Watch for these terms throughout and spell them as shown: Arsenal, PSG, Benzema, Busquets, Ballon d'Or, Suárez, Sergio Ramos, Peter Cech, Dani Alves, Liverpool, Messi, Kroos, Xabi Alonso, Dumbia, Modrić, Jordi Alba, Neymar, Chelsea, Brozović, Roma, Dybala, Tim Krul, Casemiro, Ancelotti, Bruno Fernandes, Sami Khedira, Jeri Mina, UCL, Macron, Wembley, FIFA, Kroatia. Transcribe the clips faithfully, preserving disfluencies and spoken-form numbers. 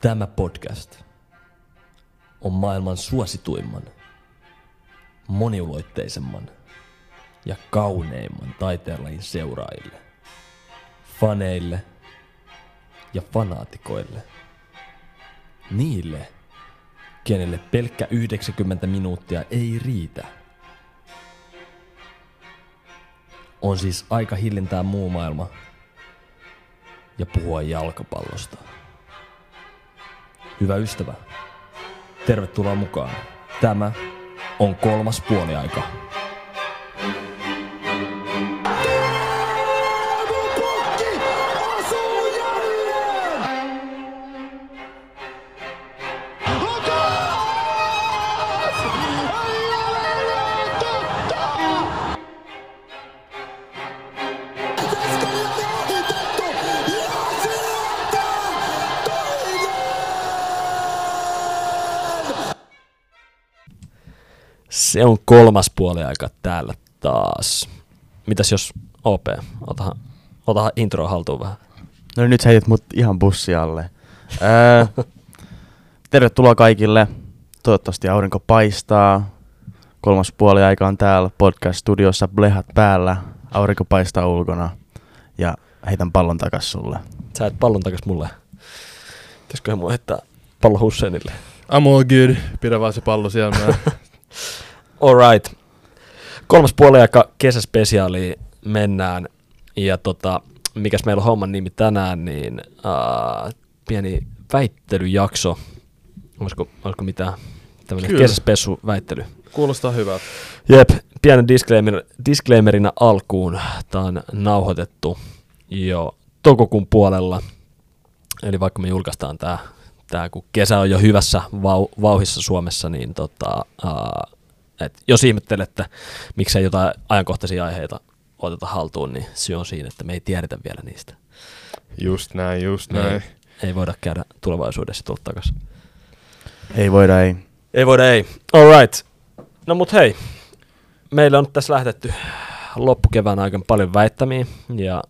Tämä podcast on maailman suosituimman, moniuloitteisemman ja kauneimman taiteenlajin seuraajille, faneille ja fanaatikoille. Niille, kenelle pelkkä yhdeksänkymmentä minuuttia ei riitä. On siis aika hiljentää muu maailma ja puhua jalkapallosta. Hyvä ystävä, tervetuloa mukaan. Tämä on kolmas puoliaika. Se on kolmas puoliaika täällä taas. Mitäs jos O P, otahan, otahan introa haltuun vähän. No nyt sä heitit mut ihan bussialle. Öö, tervetuloa kaikille. Toivottavasti aurinko paistaa. Kolmas puoliaika on täällä podcast-studiossa, blehat päällä. Aurinko paistaa ulkona ja heitän pallon takas sulle. Sä heit pallon takas mulle. Pitäisköhän mua heittää pallo Husseinille? I'm all good. Pidä vaan se pallo siellä. Alright. Kolmas puoliaika kesäspesiaali mennään. Ja tota, mikäs meillä on homman nimi tänään, niin uh, pieni väittelyjakso. Olisiko, olisiko mitään? Tämmöinen kesäspessu väittely. Kuulostaa hyvältä. Jep, pienen disclaimer, disclaimerina alkuun. Tämä on nauhoitettu jo toukokuun puolella. Eli vaikka me julkaistaan tämä, tää, kun kesä on jo hyvässä vau, vauhissa Suomessa, niin tota... Uh, Et jos ihmettelette, miksei jotain ajankohtaisia aiheita oteta haltuun, niin syy on siinä, että me ei tiedetä vielä niistä. Just näin, just näin. Ei, ei voida käydä tulevaisuudessa tulla takas. Ei voida, ei. Ei voida, ei. All right. No mut hei, meillä on tässä lähdetty loppukevään aika paljon väittämiä, ja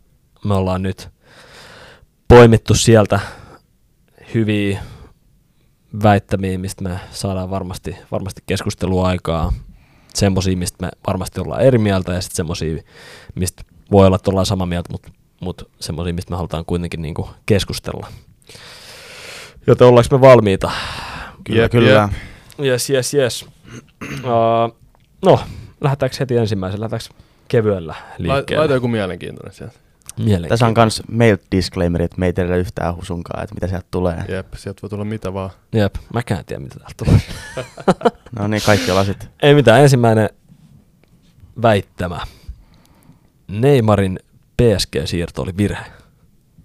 me ollaan nyt poimittu sieltä hyviä väittämiä, mistä me saadaan varmasti, varmasti keskustelua aikaa, semmosia, mistä me varmasti ollaan eri mieltä, ja sitten semmosia, mistä voi olla, että ollaan samaa mieltä, mutta mut semmosia, mistä me halutaan kuitenkin niinku keskustella. Joten ollaanko me valmiita? Kyllä, jep, kyllä. Jep. Yes, yes, yes. Uh, no, lähdetäänkö heti ensimmäisen, lähdetäänkö kevyellä liikkeelle? Laita joku mielenkiintoinen sieltä. Tässä on kans meiltä disclaimerit, että me ei tiedä yhtään husunkaan, että mitä sieltä tulee. Jep, sieltä voi tulla mitä vaan. Jep, mäkään en tiedä mitä täältä tulee. No niin, kaikki lasit. Ei mitään, ensimmäinen väittämä. Neymarin P S G-siirto oli virhe.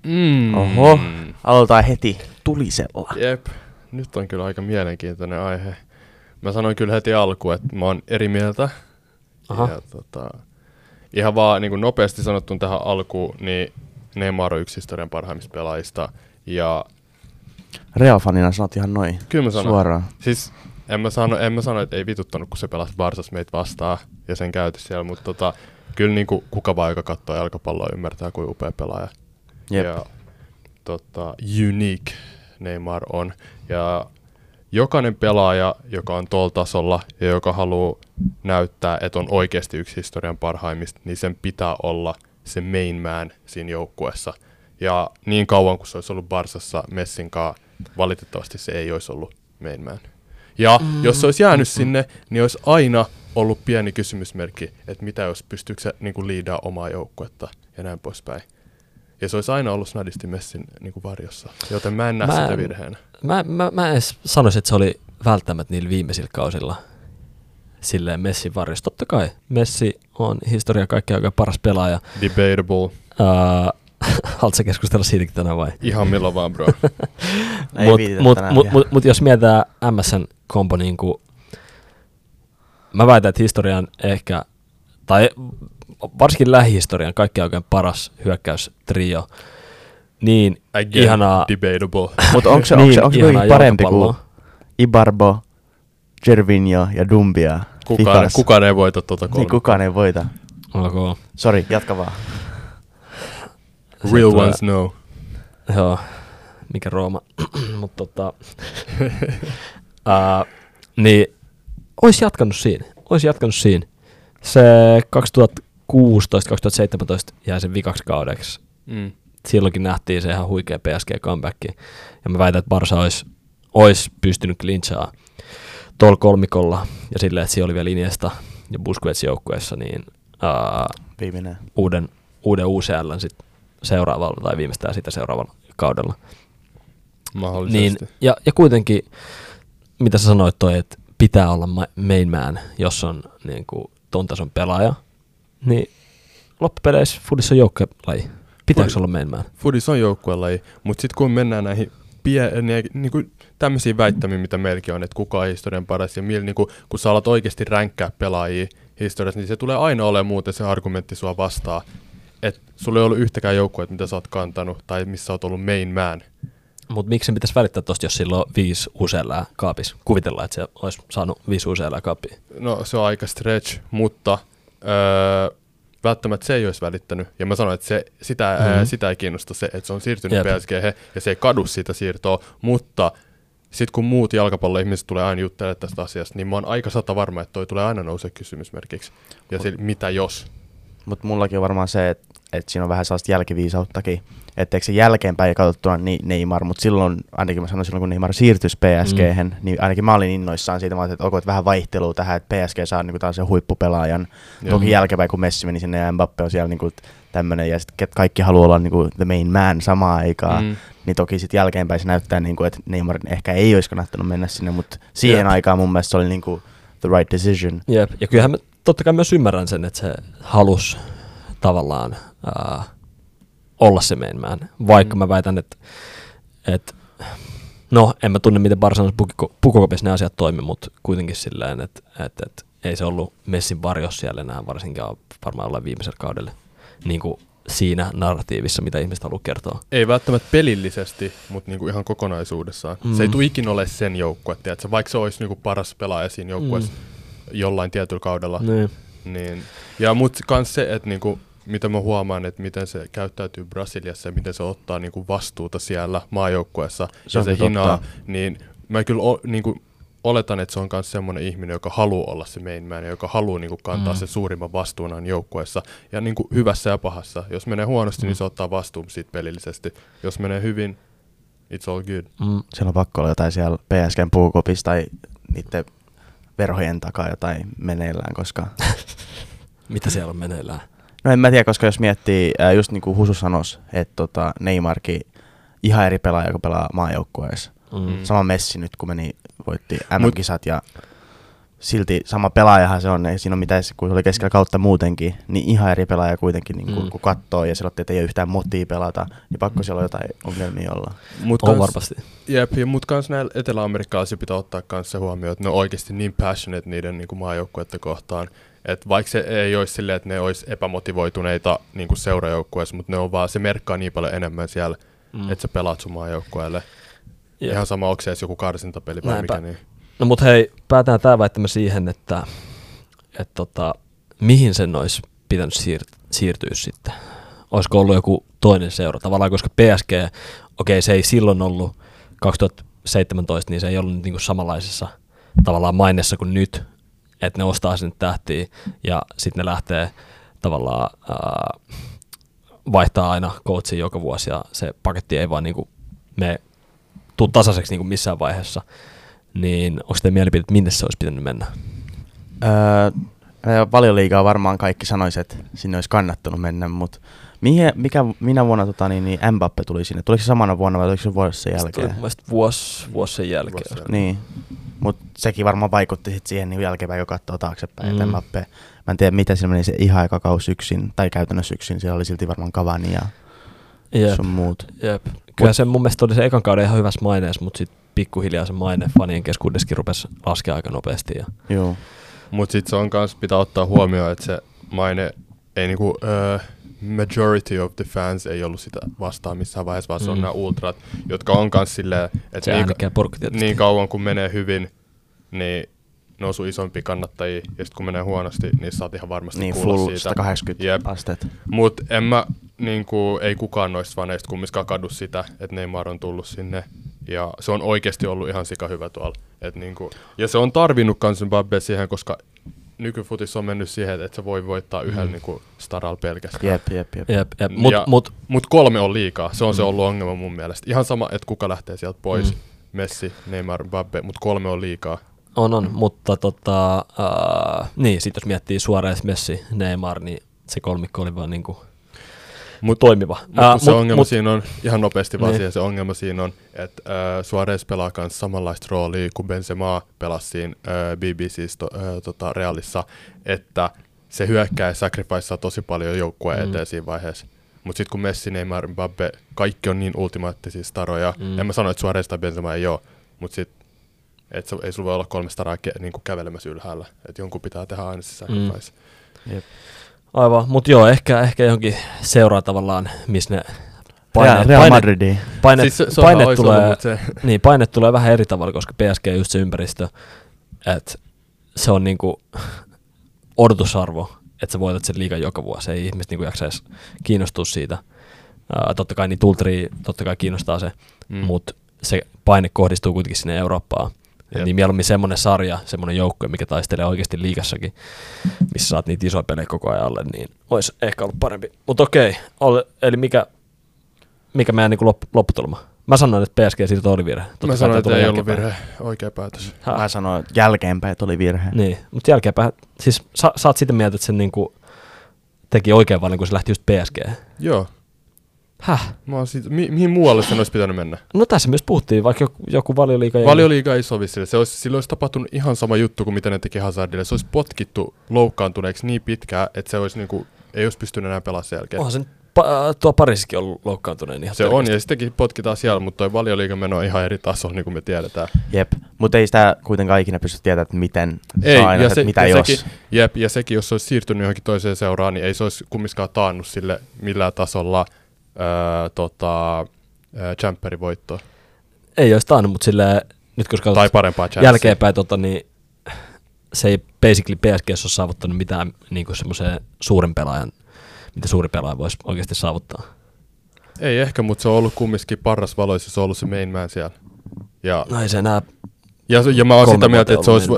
Mm. Oho, aloitetaan heti tulisella. Jep, nyt on kyllä aika mielenkiintoinen aihe. Mä sanoin kyllä heti alkuun, että mä oon eri mieltä. Aha. Ja tota... Ihan vaan niin nopeasti sanottuna tähän alkuun, niin Neymar on yksi historian parhaimmista pelaajista. Ja... Real-fanina sanot ihan noin. Kyllä mä sanon. Suoraan. Siis en mä sano, en mä sano, että ei vituttanut, kun se pelasi Barsassa meitä vastaan ja sen käytös siellä. Mutta tota, kyllä niin kuin kuka vaan, joka katsoo jalkapalloa, ymmärtää, kuin upea pelaaja. Jep. Ja tota, unique Neymar on. Ja jokainen pelaaja, joka on tuolla tasolla ja joka haluaa näyttää, että on oikeasti yksi historian parhaimmista, niin sen pitää olla se main man siinä joukkueessa. Ja niin kauan kuin se olisi ollut Barsassa Messinkaan, valitettavasti se ei olisi ollut main man. Ja mm. jos se olisi jäänyt sinne, niin olisi aina ollut pieni kysymysmerkki, että mitä jos pystyykö se niin kuin liidaa omaa joukkuetta ja näin poispäin. Ja se olisi aina ollut snadisti Messin niin kuin varjossa, joten mä en näe mä, sitä virheenä. Mä, mä, mä en sanoisi, että se oli välttämättä niillä viimeisillä kausilla silleen Messin varjossa. Totta kai Messi on historia kaikkea aika paras pelaaja. Debatable. Uh, Haluatko sä keskustella siitäkin tänään vai? Ihan milloin vaan, bro. Mutta mut, mut, mut, mut jos mietitään M S N-kompo, niin kuin, mä väitän, että historian ehkä... tai varsinkin lähihistorian kaikkein oikein paras hyökkäystrio, niin Again, ihanaa... debatable. Mutta onko se, niin, onko se ihanaa parempi kuin Ibarbo, Gervinho ja Dumbia? Kukaan, kukaan ei voita tuota kolme. Niin, kukaan ei voita. Okay. Sori, jatka vaan. Real ones no. Joo, mikä Rooma. mutta tota, ää, niin olisi jatkanut siinä. Olisi jatkanut siinä. Se kaksituhattakuusitoista kaksituhattaseitsemäntoista jäi sen vikaksi kaudeksi. Mm. Silloinkin nähtiin se ihan huikea P S G-comeback. Ja mä väitän, että Barsa olisi, olisi pystynyt clinchaamaan tuolla kolmikolla. Ja silleen, että siellä oli vielä Iniesta ja Busquets joukkueessa, niin ää, uuden, uuden U C L:n sitten seuraavalla tai viimeistään sitä seuraavalla kaudella. Mahdollisesti. Niin, ja, ja kuitenkin, mitä sä sanoit toi, että pitää olla main man, jos on niin kuin ton tason pelaaja, niin loppupeleissä fudis on joukkuelaji. Pitääkö olla main man? Fudis on joukkuelaji, mutta sitten kun mennään näihin pieniä, niin kuin tämmöisiä väittämiä, mitä meilläkin on, että kuka on historian paras ja millä, niin kuin, kun sä alat oikeasti ränkkää pelaajia historiassa, niin se tulee aina olemaan muuten se argumentti sua vastaan, että sulla ei ollut yhtäkään joukkuetta, mitä sä oot kantanut tai missä oot ollut main man. Mutta miksi sen pitäisi välittää tosta, jos sillä on viisi useellää kaapissa? Kuvitellaan, että se olisi saanut viisi useellää kaapia. No se on aika stretch, mutta öö, välttämättä se ei olisi välittänyt. Ja mä sanoin, että se, sitä, mm-hmm. ää, sitä ei kiinnosta se, että se on siirtynyt P S G:hen ja se ei kadu siitä siirtoa. Mutta sitten kun muut jalkapalloihmiset tulee aina juttelemaan tästä asiasta, niin mä oon aika sata varma, että toi tulee aina nousee kysymysmerkiksi. Ja se, mitä jos? Mutta mullakin on varmaan se, että et siinä on vähän sellaista jälkiviisauttakin. Että eikö se jälkeenpäin katsottuna Neymar, mutta silloin, ainakin mä sanoin silloin, kun Neymar siirtyisi P S G:hen, mm. niin ainakin mä olin innoissaan siitä, mä olin, että okei, vähän vaihtelua tähän, että P S G saa niin taas sen huippupelaajan. Joo. Toki jälkeenpäin, kun Messi meni sinne ja Mbappé on siellä niin tämmöinen, ja sitten kaikki haluaa olla niin the main man samaan aikaan, mm. niin toki sitten jälkeenpäin se näyttää, niin kuin, että Neymar ehkä ei olisi kannattanut mennä sinne, mutta siihen Jep. aikaan mun mielestä se oli niin kuin the right decision. Jep. Ja kyllähän mä totta kai myös ymmärrän sen, että se halusi tavallaan Uh, olla se main man, vaikka mm. mä väitän, että, että no en mä tunne miten Barcelonan pukukopissa nämä asiat toimi, mutta kuitenkin silleen, että, että, että ei se ollut Messin varjossa siellä enää, varsinkaan varmaan ollaan viimeisellä kaudella niin kuin siinä narratiivissa, mitä ihmiset haluaa kertoa. Ei välttämättä pelillisesti, mutta niinku ihan kokonaisuudessaan. Mm. Se ei tule ikinä ole sen joukkue, että vaikka se olisi niinku paras pelaaja siinä joukkueessa mm. jollain tietyllä kaudella. Niin. Niin. Ja mut kans se, että niinku mitä mä huomaan, että miten se käyttäytyy Brasiliassa ja miten se ottaa niinku vastuuta siellä maajoukkueessa ja se hinaa, niin mä kyllä o, niinku, oletan, että se on myös semmoinen ihminen, joka haluaa olla se main man, joka haluaa niinku, kantaa mm. sen suurimman vastuunan joukkueessa ja niinku, hyvässä ja pahassa. Jos menee huonosti, mm. niin se ottaa vastuun siitä pelillisesti. Jos menee hyvin, it's all good. Mm. Siellä on pakko olla jotain siellä P S G:n puukopissa tai niiden verhojen takaa jotain meneillään, koska mitä siellä on meneillään? No en mä tiedä, koska jos miettii, just niin kuin Husu sanoisi, että tota Neymarkin ihan eri pelaaja, joka pelaa maajoukkueessa. Mm. Sama Messi nyt, kun meni, voitti M M-kisat ja silti sama pelaajahan se on, ei siinä ole mitään, kun se oli keskellä kautta muutenkin, niin ihan eri pelaaja kuitenkin, niin kun, mm. kun katsoo ja silloin, että ei ole yhtään motia pelata, niin pakko siellä on jotain ongelmia olla. Mut on kans, varmasti. Jep, mutta kans näillä etelä-amerikkalaisilla pitää ottaa kans se huomioon, että ne on oikeasti niin passionate niiden niin kuin maajoukkuetta kohtaan. Et vaikka se ei olisi silleen, että ne olisi epämotivoituneita niinku seurajoukkueessa, mutta ne on vaan, se merkkaa niin paljon enemmän siellä, mm. että sä pelaat sun maajoukkueelle. Yep. Ihan sama, onko se joku karsintapeli vai mikä niin. No mut hei, päätään tää väittämä siihen, että et tota, mihin sen olisi pitänyt siir- siirtyä sitten. Olisiko ollut joku toinen seura tavallaan, koska P S G, okei okay, se ei silloin ollut kaksituhattaseitsemäntoista, niin se ei ollut niinku samanlaisessa tavallaan mainessa kuin nyt. Että ne ostaa sinne tähtiä ja sitten ne lähtee tavallaan ää, vaihtaa aina coachin joka vuosi ja se paketti ei vaan niinku me tuu tasaiseksi niinku missään vaiheessa. Niin onko teidän mielipide, että minne se olisi pitänyt mennä? Öö, Valioliigaa varmaan kaikki sanoisivat, että sinne olisi kannattanut mennä, mutta mihin, mikä, minä vuonna tota, niin, niin Mbappé tuli sinne? Tuliko se samana vuonna vai tuliko se vuodessa sen jälkeen? Sitten tuli vuosi, vuosi sen jälkeen. Vuosi. Niin. Mutta sekin varmaan vaikutti sit siihen niin jälkeenpäin, kun katsoo taaksepäin. Mm. Mbappé, mä en tiedä, mitä siinä meni se ihan eka kausi yksin, tai käytännössä yksin. Siellä oli silti varmaan Cavani ja Jep. sun muut. Jep. Kyllä Mut, se mun mielestä oli se ekan kauden ihan hyvässä maineessa, mutta sitten pikkuhiljaa se maine fanien keskuudessakin rupesi laskemaan aika nopeasti. Ja mutta sitten se on kans, pitää ottaa huomioon, että se maine ei niinku Uh, majority of the fans ei ollut sitä vastaan missään vaiheessa, vaan mm. se on nämä ultrat, jotka on kans silleen, että niin, ka- niin kauan kun menee hyvin, niin ne on sun isompia kannattajia, ja sit kun menee huonosti, niin saat ihan varmasti niin, kuulla siitä. Niin, full sata kahdeksankymmentä astetta. Mut en mä, niin ku, ei kukaan noista faneista kumminkaan kadu sitä, että Neymar on tullut sinne Ja se on oikeasti ollut ihan sikahyvä tuolla. Et niinku, ja se on tarvinnut kanssa Mbappé siihen, koska nykyfutissa on mennyt siihen, että se voi voittaa yhdellä mm. niinku staralla pelkästään. Jep, jep, jep. jep, jep. Mut, mut. mut kolme on liikaa. Se on mm. se ollut ongelma mun mielestä. Ihan sama, että kuka lähtee sieltä pois. Mm. Messi, Neymar, Mbappé, mutta kolme on liikaa. On, on, mm. mutta tota, äh, niin, sit jos miettii Suárez, Messi, Neymar, niin se kolmikko oli vaan niinku mut, toimiva. Mut, äh, se mut, ongelma mut, siinä on, ihan nopeasti vaan niin. siihen, se ongelma siinä on, että äh, Suárez pelaa myös samanlaista roolia kuin Benzema pelasi siinä äh, B B C:ssä to, äh, tota, Realissa, että se hyökkää ja sacrificea tosi paljon joukkueen mm. eteen siinä vaiheessa. Mutta sitten kun Messi, Neymar, Mbappé, kaikki on niin ultimaattisia staroja. Mm. En mä sano, että Suárez tai Benzema ei ole, mutta sitten ei sulla voi olla kolme staraa ke- niinku kävelemässä ylhäällä. Et jonkun pitää tehdä aina se sacrifice. Mm. Aivan, mutta joo, ehkä, ehkä johonkin seuraa tavallaan, missä ne paineet, Real Madridiin. Paine, siis se, paine tulee, niin, paine tulee vähän eri tavalla, koska P S G on just se ympäristö, että se on niinku odotusarvo, että sä voitat sen liigan joka vuosi. Ei ihmiset niinku jaksa edes kiinnostua siitä. Uh, totta kai niin tultrii, totta kai kiinnostaa se, mm. mutta se paine kohdistuu kuitenkin sinne Eurooppaan. Jep. Niin mieluummin semmoinen sarja, semmoinen joukkue, mikä taistelee oikeasti liigassakin, missä saat niitä isoja pelejä koko ajan alle, niin olisi ehkä ollut parempi. Mutta okei, eli mikä, mikä meidän niinku lop, lopputulema? Mä sanoin, että P S G siitä oli virhe. Totta mä sanoin, että ei ollut virhe. Oikea päätös. Ha. Mä sanoin, että jälkeenpäin oli virhe. Niin, mutta jälkeenpäin, siis sä, sä oot sitä mieltä, että sen niinku teki oikein valinnan, kun se lähti just P S G. Joo. Häh? Siitä, mi- mihin muualle sen olisi pitänyt mennä? No tässä myös puhuttiin, vaikka joku, joku valioliiga ei... Valioliiga ei sovi sille. Se olisi, sille olisi tapahtunut ihan sama juttu kuin mitä ne teki Hazardille. Se olisi potkittu loukkaantuneeksi niin pitkään, että se olisi niinku, ei olisi pystynyt enää pelaamaan sen jälkeen. Onhan sen pa- tuo Pariisikin ollut loukkaantuneen ihan se terveesti. On, ja sitäkin potkitaan siellä, mutta toi valioliiga meno on ihan eri tasolla, niin kuin me tiedetään. Jep, mutta ei sitä kuitenkaan ikinä pysty tietämään, että miten ei, saa aina, se, mitä ja jos. Sekin, jep, ja sekin, jos se olisi siirtynyt johonkin toiseen seuraan, niin ei se olisi kumminkaan taannut sille millään tasolla. Öö, tota, Champerin voittoa. Ei olisi taannut, mutta silleen, nyt kun katsotaan jälkeenpäin, tota, niin se ei basically P S G:ssä ole saavuttanut mitään niin kuin semmoiseen suuren pelaajan, mitä suuri pelaaja voisi oikeasti saavuttaa. Ei ehkä, mutta se on ollut kumminkin paras valoissa, se on ollut se main man siellä. Ja, no ei se enää ja, ja mä oon sitä mieltä, että se olisi...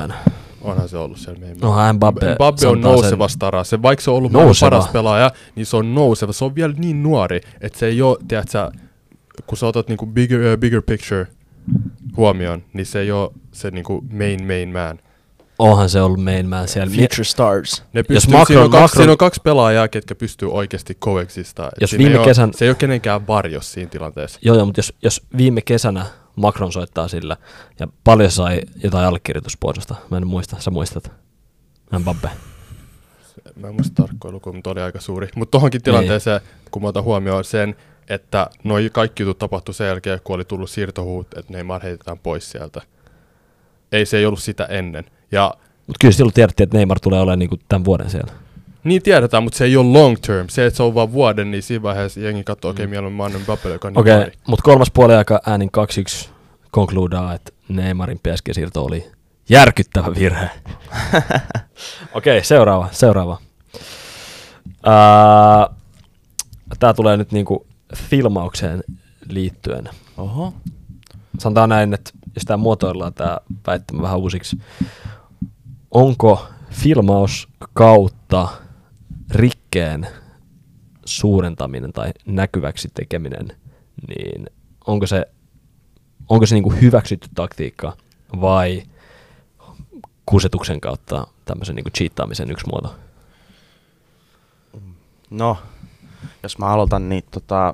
Onhan se ollut siellä meidän. Onhan Mbappé. Mbappé on nouseva sen... stara. Se, vaikka se on ollut paras pelaaja, niin se on nouseva. Se on vielä niin nuori, että se ei ole, tiedätkö, kun sä otat niinku bigger, uh, bigger picture huomioon, niin se ei ole se niinku main, main man. Onhan se ollut main man siellä. Future stars. Ne pystyy, jos siinä, Macron, on kaksi, Macron... siinä on kaksi pelaajaa, ketkä pystyy oikeasti coexistaa. Jos viime ei kesän... ole, se ei ole kenenkään varjos siinä tilanteessa. Joo, joo, mutta jos, jos viime kesänä... Macron soittaa sillä, ja paljon sai jotain allekirjoituspoodosta. Mä en muista, sä muistat. Mbappé. Mä en muista tarkkoja lukuja, mutta oli aika suuri. Mutta tohonkin tilanteeseen, niin. Kun mä otan huomioon sen, että noi kaikki jutut tapahtui sen jälkeen, kun oli tullut siirtohuut, että Neymar heitetään pois sieltä. Ei, se ei ollut sitä ennen. Mutta kyllä silloin tiedettiin, että Neymar tulee olemaan niinku tämän vuoden siellä. Niin tiedetään, mutta se ei ole long term. Se, että se on vaan vuoden, niin siinä vaiheessa jengi katsoo, okei, okay, mieluummin mä annan Mbappé, joka on Okei, okay, niin mutta kolmas puoli aika äänin kaksi yksi konkluudaa, että Neymarin P S G-siirto oli järkyttävä virhe. Okei, okay, seuraava, seuraava. Uh, Tää tulee nyt niinku filmaukseen liittyen. Oho. Sanotaan näin, että jos tää muotoillaan tää väittämä vähän uusiksi. Onko filmaus kautta rikkeen suurentaminen tai näkyväksi tekeminen, niin onko se, onko se niinku hyväksytty taktiikka vai kusetuksen kautta tämmöisen niinku cheattaamisen yksi muoto? No, jos mä aloitan, niin tota,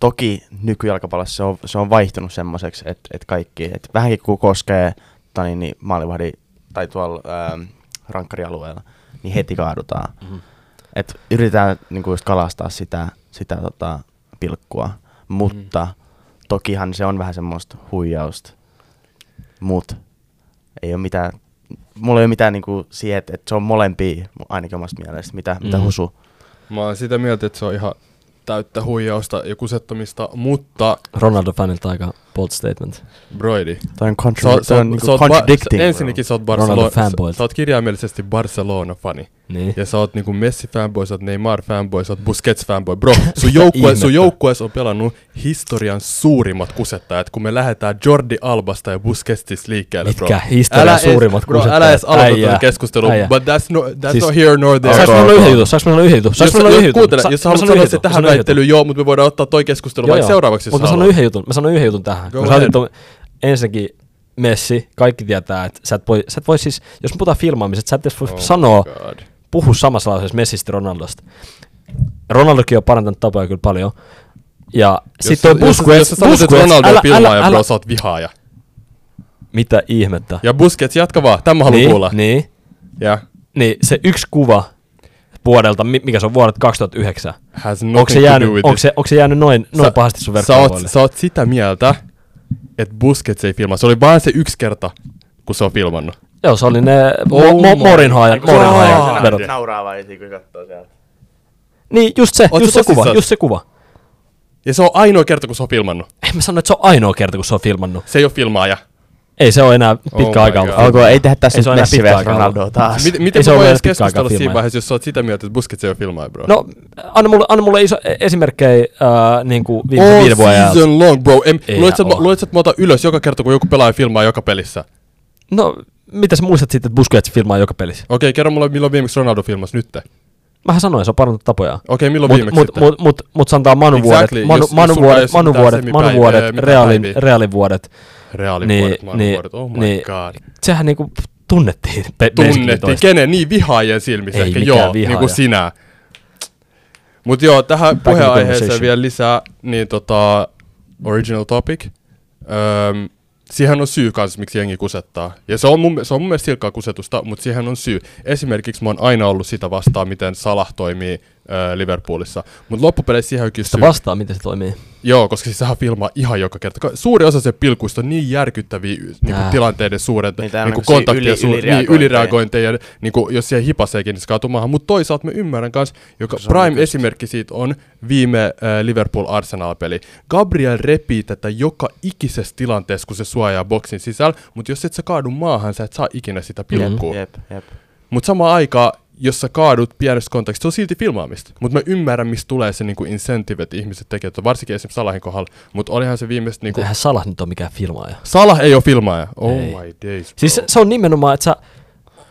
toki nykyjalkapallossa se on, se on vaihtunut semmoiseksi, että et kaikki, että vähänkin kun koskee tani, niin maalivahdin tai tuolla ähm, rankkarialueella, niin heti kaadutaan. Mm-hmm. Et yritetään niinku just kalastaa sitä, sitä tota, pilkkua, mutta mm-hmm. tokihan se on vähän semmoista huijausta, mut ei oo mitään, mulla ei oo mitään niinku siihen, että et se on molempia, ainakin omasta mielestä, mitä, mm-hmm. mitä husu. Mä oon sitä mieltä, että se on ihan täyttä huijausta ja kusettamista, mutta... Ronaldo-fanilta aika... Bold statement. Broidi. Tämä on contradicting. Ensinnäkin sä oot Barcelona. Sä oot kirjaimellisesti Barcelona-fani. Niin. Ja sä oot niinku Messi-fanboy, sä oot Neymar-fanboy, sä oot Busquets-fanboy. Bro, sun joukkue, sun joukkue on pelannut historian suurimmat kusettajat, kun me lähdetään Jordi Albasta ja Busquetsista liikkeelle. Mitkä bro. Historian älä suurimmat bro, kusettajat? Bro, älä edes aloita tätä keskustelua, but that's no, that's siis, not here nor there. Saanko meillä yhden jutun? Saanko meillä yhden jutun? Saanko meillä yhden jutun? Kuuntele, jos sä haluat sanoa se tähän väittelyyn, joo, mutta me voidaan ottaa toi keskustelu vaikka seuraavaksi, jos haluat. Mutta mä sanon yhden jutun tähän. Tuon, ensinnäkin Messi, kaikki tietää, että sä et voi, sä et voi siis, jos me puhutaan filmaamisesta, sä et edes voi oh sanoa, puhu samassa lauseessa Messistä ja Ronaldosta. Ronaldokin on parantanut tapoja kyllä paljon. Ja jos sit on Busquets. Jos sä sanoit, että Ronaldo on pilvaaja, bro, sä oot vihaaja. Mitä ihmettä. Ja Busquets, jatka vaan, tämä haluan niin, kuulla. Niin, yeah. Niin, se yksi kuva vuodelta, mikä se on vuodelta kaksituhattayhdeksän. Onko se jäänyt, onko se, onko se jäänyt noin, noin sä, pahasti sun verkkopuolelle? Sä oot sitä mieltä, että Busquets ei filmaa. Se oli vain se yksi kerta, kun se on filmannut. Joo, se oli ne Morinhaajan verot. Nauraa vaan esiin, kun katsoo sieltä. Niin, just se, just se kuva, just se kuva. Ja se on ainoa kerta, kun se on filmannut. En mä sano, että se on ainoa kerta, kun se on filmannut. Se ei ole filmaaja. Ei se ole enää pitkä oh aikaa. Alkoi, ei tehdä tässä nyt Messi versus Ronaldoa taas. Miten, miten me voidaan keskustella siinä vaiheessa, jos sä oot sitä mieltä, että Busquets ei ole filmaa, bro? No, anna mulle, anna mulle iso esimerkkejä äh, niin kuin viimeisen oh, viiden vuoden ajalta. All season long, bro. Em, luet, sä, luet sä, että mä otan ylös joka kerta, kun joku pelaaja filmaa joka pelissä? No, mitä sä muistat sitten, että Busquets filmaa joka pelissä? Okei, okay, kerro mulle, milloin viimeksi Ronaldo filmasi nyt? Mähän sanoin, se on parantunut tapojaan. Okei, okay, milloin mut, viimeksi mut, sitten? Mut, mut, mut, mut sanotaan Manun vuodet, Manun vuodet, Realin vuodet. Reaalivuodet, niin, maailmanvuodet, oh my niin, god. Sehän niinku tunnettiin. Pe- tunnettiin, kenen? Niin vihaajien silmissä. Ei joo, vihaaja. Niin sinä. Mut joo, tähän back puheenaiheeseen vielä lisää, niin tota, original topic. Öm, siihen on syy kanssa, miksi jengi kusettaa. Ja se on mun, se on mun mielestä silkkaa kusetusta, mutta siihen on syy. Esimerkiksi mä oon aina ollut sitä vastaan, miten Salah toimii äh, Liverpoolissa. Mutta loppupeleissä siihen onkin syy. Sitä vastaan, miten se toimii? Joo, koska siis sehän filmaa ihan joka kerta. Suuri osa se pilkuista on niin järkyttäviä niin kuin tilanteiden suuret niin niin kontakteja, yli, yli, niin, ylireagointeja. Niin kuin, jos siihen hipaseekin, niin se kaatuu maahan. Mutta toisaalta mä ymmärrän kanssa, joka prime-esimerkki siitä on viime äh, Liverpool-Arsenal-peli. Gabriel repii tätä joka ikisessä tilanteessa, kun se suojaa boksin sisällä, mutta jos et sä kaadu maahan, sä et saa ikinä sitä pilkkua. Jep, jep. Mutta samaan aikaan, jos sä kaadut pienessä kontekstissa, se on silti filmaamista. Mutta mä ymmärrän, mistä tulee se niinku incentive, että ihmiset tekevät. Varsinkin esimerkiksi Salahin kohdalla. Mutta olihan se viimeistä... Niinku... Eihän Salah nyt ole mikään filmaaja. Salah ei ole filmaaja. Oh ei. My days. Bro. Siis se on nimenomaan, että sä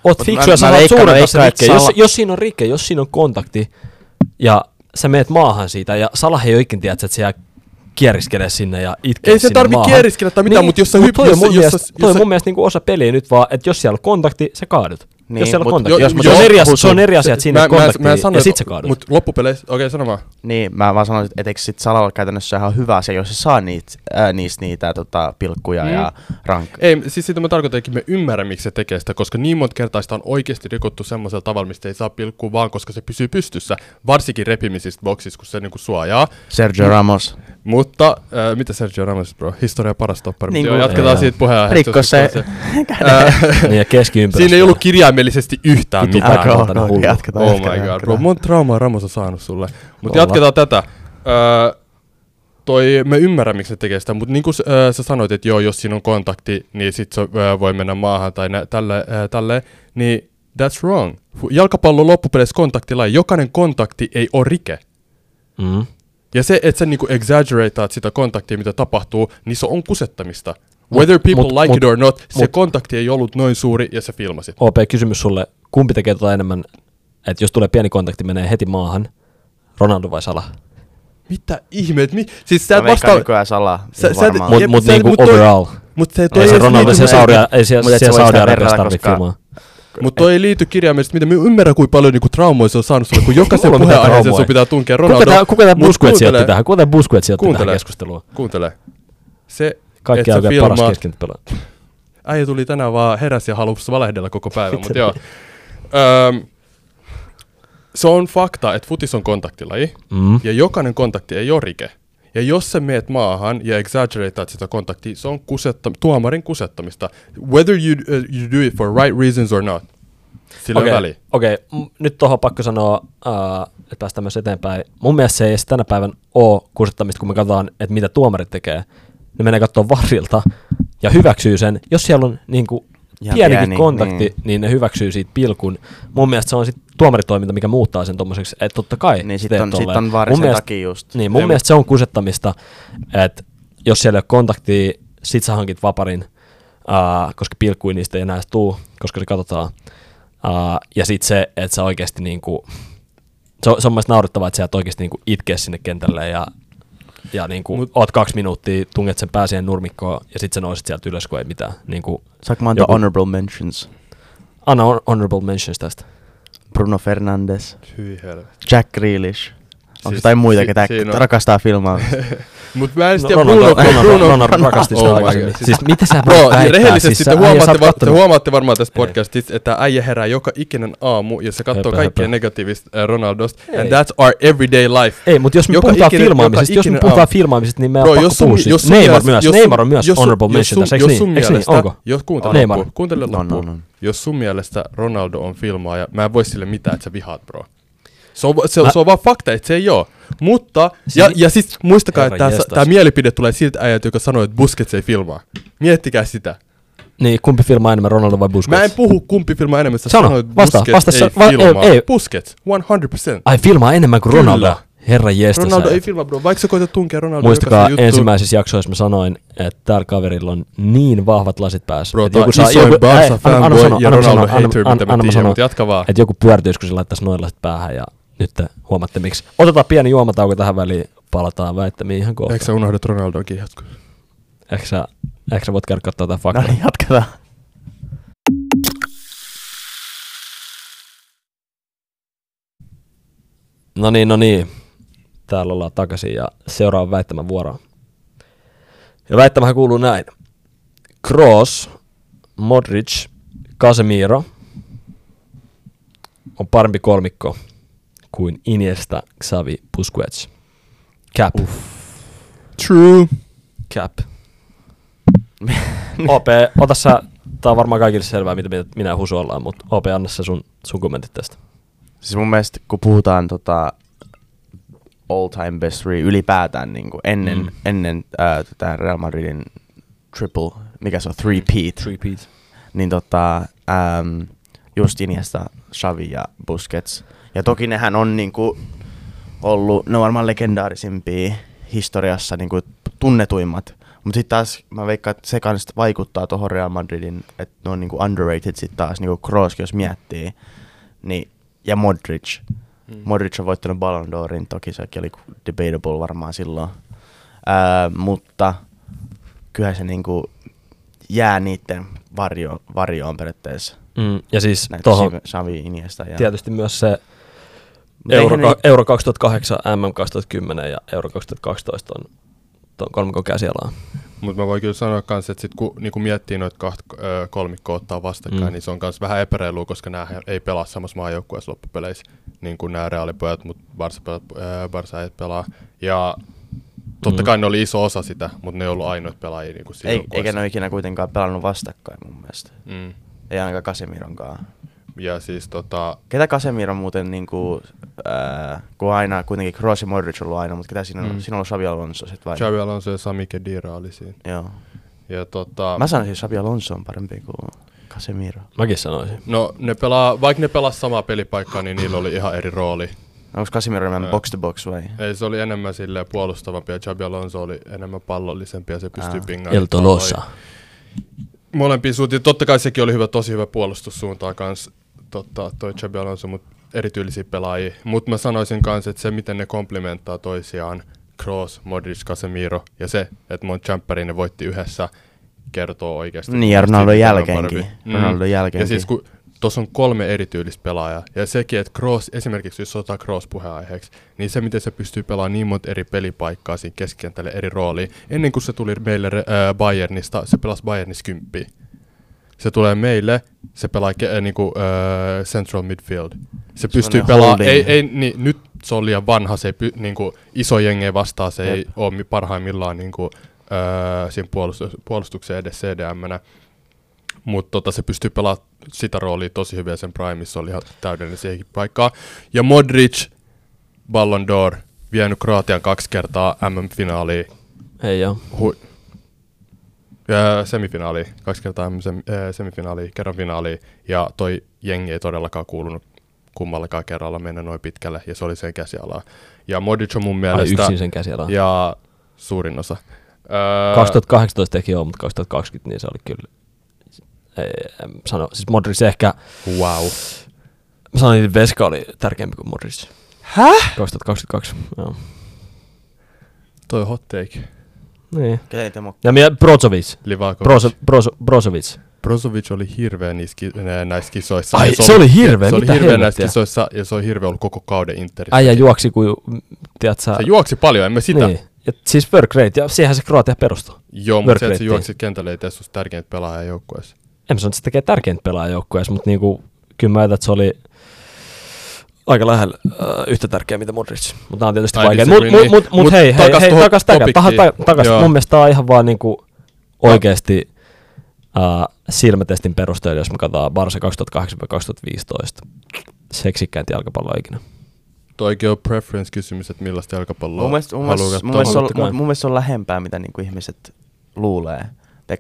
oot fiksu ja sä oot suurentaa rikkeen. Jos, jos siinä on rike, jos siinä on kontakti ja sä meet maahan siitä ja Salah ei oikein tiedä, että se jää kierriskele sinne ja itkeä sinne maahan. Ei se tarvitse kieriskellä tai mitään, niin, mutta jos sä mut hyppi... Toi, jos, jos, jos, toi jos, on mun mielestä niinku osa peliä nyt vaan, että jos siellä on kontakti, sä kaadut. Niin, jos siellä on kontakti. Jo, jos, jo, se, on eri, se on eri asia, että siinä on kontakti mä, mä sanon, ja sit sä kaadut. Mutta loppupeleissä, okei okay, sano vaan. Niin, mä vaan sanoin, että eikö sit Salalla käytännössä ihan hyvä asia, jos se saa niitä, äh, niistä niitä tota, pilkkuja mm. ja rankkuja. Ei, siis sitä mä tarkoitan, että me ymmärrän, miksi se tekee sitä, koska niin monta kertaa sitä on oikeasti rikottu semmoisella tavalla, mistä ei saa pilkkua, vaan koska se pysyy pystyssä. Varsinkin repimisistä boksissa, kun se niinku suojaa. Sergio Ramos. Mutta, äh, mitä Sergio Ramos, bro? Historia paras toppari. Niin, jatketaan siitä puheenaiheesta. Rikko se. Ja keskiympäristö. Siinä ei ollut kirjaimellisesti yhtään Kitu mitään. Aika on, on, jatketaan. Oh jatketaan, my god, bro. Monta traumaa Ramos on saanut sulle. Mutta jatketaan tätä. Äh, toi, mä ymmärrän, miksi se tekee sitä, mutta niin kuin äh, sä sanoit, että joo, jos siinä on kontakti, niin sit se äh, voi mennä maahan tai nä- tälleen, äh, tälle, niin that's wrong. Jalkapallon loppupeleissä kontaktilaji. Jokainen kontakti ei ole rike. Mm. Ja se, että sä niinku exaggerataat sitä kontaktia, mitä tapahtuu, niin se on kusettamista. Whether people mut, like mut, it or not, mut, se kontakti ei ollut noin suuri ja sä filmasit. O P, kysymys sulle. Kumpi tekee tota enemmän, että jos tulee pieni kontakti, menee heti maahan, Ronaldo vai Salah? Mitä ihmeet? Mi- siis sä et vastaa... nykyään Salah. Mutta mut, niinku overall. Mutta se ei Ronaldo siellä Saudi-Arabiassa tarvitse filmaa. Mutta toi ei liity kirjaimellisesti, miten mä ymmärrän, kuinka paljon niinku traumoja se on saanut sulle, kun jokaisen puheenaiheeseen sun pitää tunkea Ronaldoa. Kuka tää Busquets jätti tähän? Kuka tää Busquets jätti tähän keskusteluun? Kuuntele. Se, kaikki et sä filmaa... Äijä tuli tänään vaan heräs ja halusi valehdella koko päivän, mutta joo. Öm, se on fakta, että futis on kontaktilaji, mm. ja jokainen kontakti ei ole rike. Ja jos sä meet maahan ja exaggeratat sitä kontaktia, se on kusetta, tuomarin kusettamista. Whether you, uh, you do it for right reasons or not. Sillä okay, on väliä. Okei, okay. Nyt tuohon pakko sanoa, uh, että päästään myös eteenpäin. Mun mielestä se ei edes tänä päivän ole kusettamista, kun me katsotaan, että mitä tuomarit tekee. ne menee katsomaan varrilta ja hyväksyy sen. Jos siellä on niin kuin pienikin pieni, kontakti, niin. niin ne hyväksyy siitä pilkun. Mun mielestä se on sitten tuomaritoiminta, mikä muuttaa sen tommoseksi, että totta kai. Niin sitten on, sit on varsin mun mielestä, takia just. Niin, mun mielestä se on kusettamista, että jos siellä ei ole kontaktia, sit sä hankit vaparin, uh, koska pilkkuja niistä ei enää tule, koska se katsotaan. Uh, ja sit se, että sä oikeesti niinku, se on, se on mielestäni naurettavaa, että sä et oikeesti niinku itkeä sinne kentälle ja ja niinku Mut, oot kaksi minuuttia, tunget sen pää siihen nurmikkoon ja sit sä nousit sieltä ylös, kun ei mitään. Niinku, saanko mä antaa joku honorable mentions? Anna on, honorable mentions tästä. Bruno Fernandes. Hyi helvetti. Jack Grealish. Onko siis, jotain muita, si- ketä on rakastaa filmaa? Mut mä en sitten no, Bruno, Bruno, Bruno, Bruno rakasti sitä oh aikaisemmin. Siis mitä sä voit no, väittää? Rehellisesti siis te, huomaatte var, te huomaatte varmaan tässä podcastissa, että äijä herää joka ikinen aamu ja se katsoo kaikkea negatiivista Ronaldosta. Ei. And that's our everyday life. Ei, mutta jos me joka puhutaan ikinen, filmaamisesta, jos me puhutaan filmaamisesta, niin me on pakko puhua siitä. Neymar myös, Neymar on myös honorable mention tässä, eikö niin? Eikö niin, onko? Kuuntele loppuun. Jos sun mielestä Ronaldo on filmaaja, mä en voi sille mitään, että sä vihaat, bro. Se on, se, se on vaan fakta, että se ei oo. Mutta, ja, ja siis muistakaa, että tämä mielipide tulee siltä äijältä, joka sanoi, että Busquets ei filmaa. Miettikää sitä. Niin, kumpi filmaa enemmän, Ronaldo vai Busquets? Mä en puhu kumpi filmaa enemmän, sä Sano, sanoit, vasta, Busquets vasta, ei va- filmaa. Ei, ei. Busquets, sata prosenttia. Ai, filmaa enemmän kuin Ronaldo. Kyllä. Herra jestas. Ronaldo ei filmaa, bro. Vaikka sä koetat tunkea Ronaldo. Muistakaa, ensimmäisissä jaksoissa mä sanoin, että täällä kaverilla on niin vahvat lasit päässä. Bro, tää isoin Barca fanboy ja Ronaldo hater, mitä mä tiedän, mutta jatka vaan. Että joku pyörtyisi, kun se laittaisi noin lasit päähän ja nyt huomatte miksi. Otetaan pieni juomatauko tähän väliin, palataan väittämiin ihan kohta. Eikö sä unohdat Ronaldonkin jatkoon? Eikö sä, eikö sä voit käydä katsoa tämän faktaa? No niin, jatketaan. No niin, no niin. Täällä ollaan takaisin ja seuraava väittämän vuoroon. Ja väittämähän kuuluu näin. Kroos, Modrić, Casemiro on parempi kolmikko kuin Iniesta, Xavi, Busquets. Cap. Uff. True. Cap. O P, ota sä, tää on varmaan kaikille selvää, mitä minä Husu ollaan, mutta O P, anna sä sun, sun kommentit tästä. Siis mun mielestä, kun puhutaan tota all time best three ylipäätään niin kuin ennen, mm. ennen äh, tätä Real Madridin triple, mikä se on, three-peat, three-peat. Niin tota, ähm, just Iniesta, Xavi ja Busquets. Ja toki nehän on niinku ollut, ne on varmaan legendaarisimpia historiassa, niinku tunnetuimmat. Mut sit taas mä veikkaan, että se kans vaikuttaa tohon Real Madridin, että ne on niinku underrated sit taas, niinku Krooskin jos miettii. Niin, ja Modrić. Mm. Modrić on voittanut Ballon d'Orin, toki sekin oli debatable varmaan silloin. Öö, mutta kyllähän se niinku jää niitten varjo, varjoon periaatteessa. Mm, ja siis tohon Xavi, Iniesta ja tietysti myös se Euro, ka- Euro kaksituhattakahdeksan, M M kaksituhattakymmenen ja Euro kaksituhattakaksitoista on tuon kolmikon käsialaa. Mutta mä voin kyllä sanoa myös, että sit kun niinku miettii noita kahta ö, kolmikkoa ottaa vastakkain, mm. niin se on myös vähän epäreilua, koska nämä ei pelaa samassa maajoukkueessa loppupeleissä. Niin kuin nämä reaalipojat, mutta Barca ei pelaa. Ja totta kai mm. ne oli iso osa sitä, mutta ne ei ollut ainoat pelaajia niinku siinä joukkueessa. Eikä ne ole ikinä kuitenkaan pelannut vastakkain mun mielestä. Mm. Ei ainakaan Casemironkaan. Ja siis tota... Ketä Casemiro muuten niinku, äh, kun aina, kuitenkin Kroos ja Modrić on ollut aina, mutta ketä siinä on mm. ollut Xabi Alonso sit vai? Xabi Alonso ja Sami Khedira oli siinä. Joo. Ja tota... Mä sanoisin, että Xabi Alonso on parempi kuin Casemiro. Mäkin sanoisin. No ne pelaa, vaikka ne pelasi samaa pelipaikkaa, niin niillä oli ihan eri rooli. Onko Casemiro enemmän no. box to box vai? Ei, se oli enemmän silleen puolustavampi ja Xabi Alonso oli enemmän pallollisempi ja se pystyy ah. pingaamaan. El Tolosa. Molempiin suuntiin. Totta kai sekin oli hyvä, tosi hyvä puolustussuuntaan kanssa totta, toi Xabi Alonso, mutta erityylisiä pelaajia. Mutta mä sanoisin kanssa, että se miten ne komplimenttaa toisiaan, Kroos, Modrić, Casemiro ja se, että mun tsemppäriin ne voitti yhdessä, kertoo oikeasti. Niin ja Ronaldon jälkeenkin. Mm. Ronaldon jälkeenkin. Ja siis kun tuossa on kolme erityylistä pelaajaa ja sekin, että Kroos, esimerkiksi jos otetaan Kroos puheenaiheeksi, niin se miten se pystyy pelaamaan niin monta eri pelipaikkaa siinä keskikentälle eri rooliin. Ennen kuin se tuli meille äh, Bayernista, se pelasi Bayernissa kymppiä. Se tulee meille, se pelaa äh, niinku, äh, central midfield. Se, se pystyy pelaamaan, ei, ei, niin, nyt se on liian vanha, se ei py, niinku, iso jengeen vastaan, se Jep. ei ole parhaimmillaan niinku, äh, siinä puolustus, puolustuksen edes C D M-nä. Mutta tota, se pystyy pelaamaan sitä roolia tosi hyvin ja sen primissa oli ihan täydellinen siihenkin paikkaan. Ja Modrić, Ballon d'Or, vienyt Kroatian kaksi kertaa M M-finaaliin. Ei joo. Hu- semifinaaliin, kaksi kertaa semifinaaliin, kerran finaaliin, ja toi jengi ei todellakaan kuulunut kummallakaan kerralla mennä noin pitkälle, ja se oli sen käsialaa. Ja Modrić on mun mielestä... Ai yksin sen käsialaa. Ja suurin osa. Öö, kaksituhattakahdeksantoista teki joo, mutta kaksituhattakaksikymmentä niin se oli kyllä... Ei, en sano, siis Modrić ehkä... Wow. Mä sanoin, että Veska oli tärkeämpi kuin Modrić. Häh? kaksituhattakaksikymmentäkaksi, joo. Toi hot take. Niin. Ja minä Brozovic. Livakovic. Brozovic. Brozovic oli hirveä näissä kisoissa. Ai, se, se oli hirveä? Se oli hirveä näissä kisoissa ja se oli hirveä ollut koko kauden Interissä. Äijä juoksi kuin, tiedätkö sä... Se juoksi paljon, emme sitä. Niin. Ja siis work rate, ja siihenhän se Kroatia perustuu. Joo, mutta se, että se juoksi kentälle ei tee susta tärkeintä pelaajajoukkueessa. En mä sano, että se tekee tärkeintä pelaajajoukkueessa, mutta niinku, kyllä mä ajattelin, että se oli... Aika lähellä äh, yhtä tärkeää, mitä Modrić, mutta nämä on tietysti vaikeaa. Mutta mut, mut, mut, mut hei, takas hei, hei, takas ta- takas. Joo. Mun mielestä tämä on ihan vaan niinku oikeasti äh, silmätestin perusteella, jos me katsotaan Barsa kaksituhattakahdeksan - kaksituhattaviisitoista. Seksikkäinti jalkapalloa ikinä. Toikin on preference-kysymys, että millaista jalkapalloa haluaa katsoa. Mun mielestä se on lähempää, mitä niinku ihmiset luulee.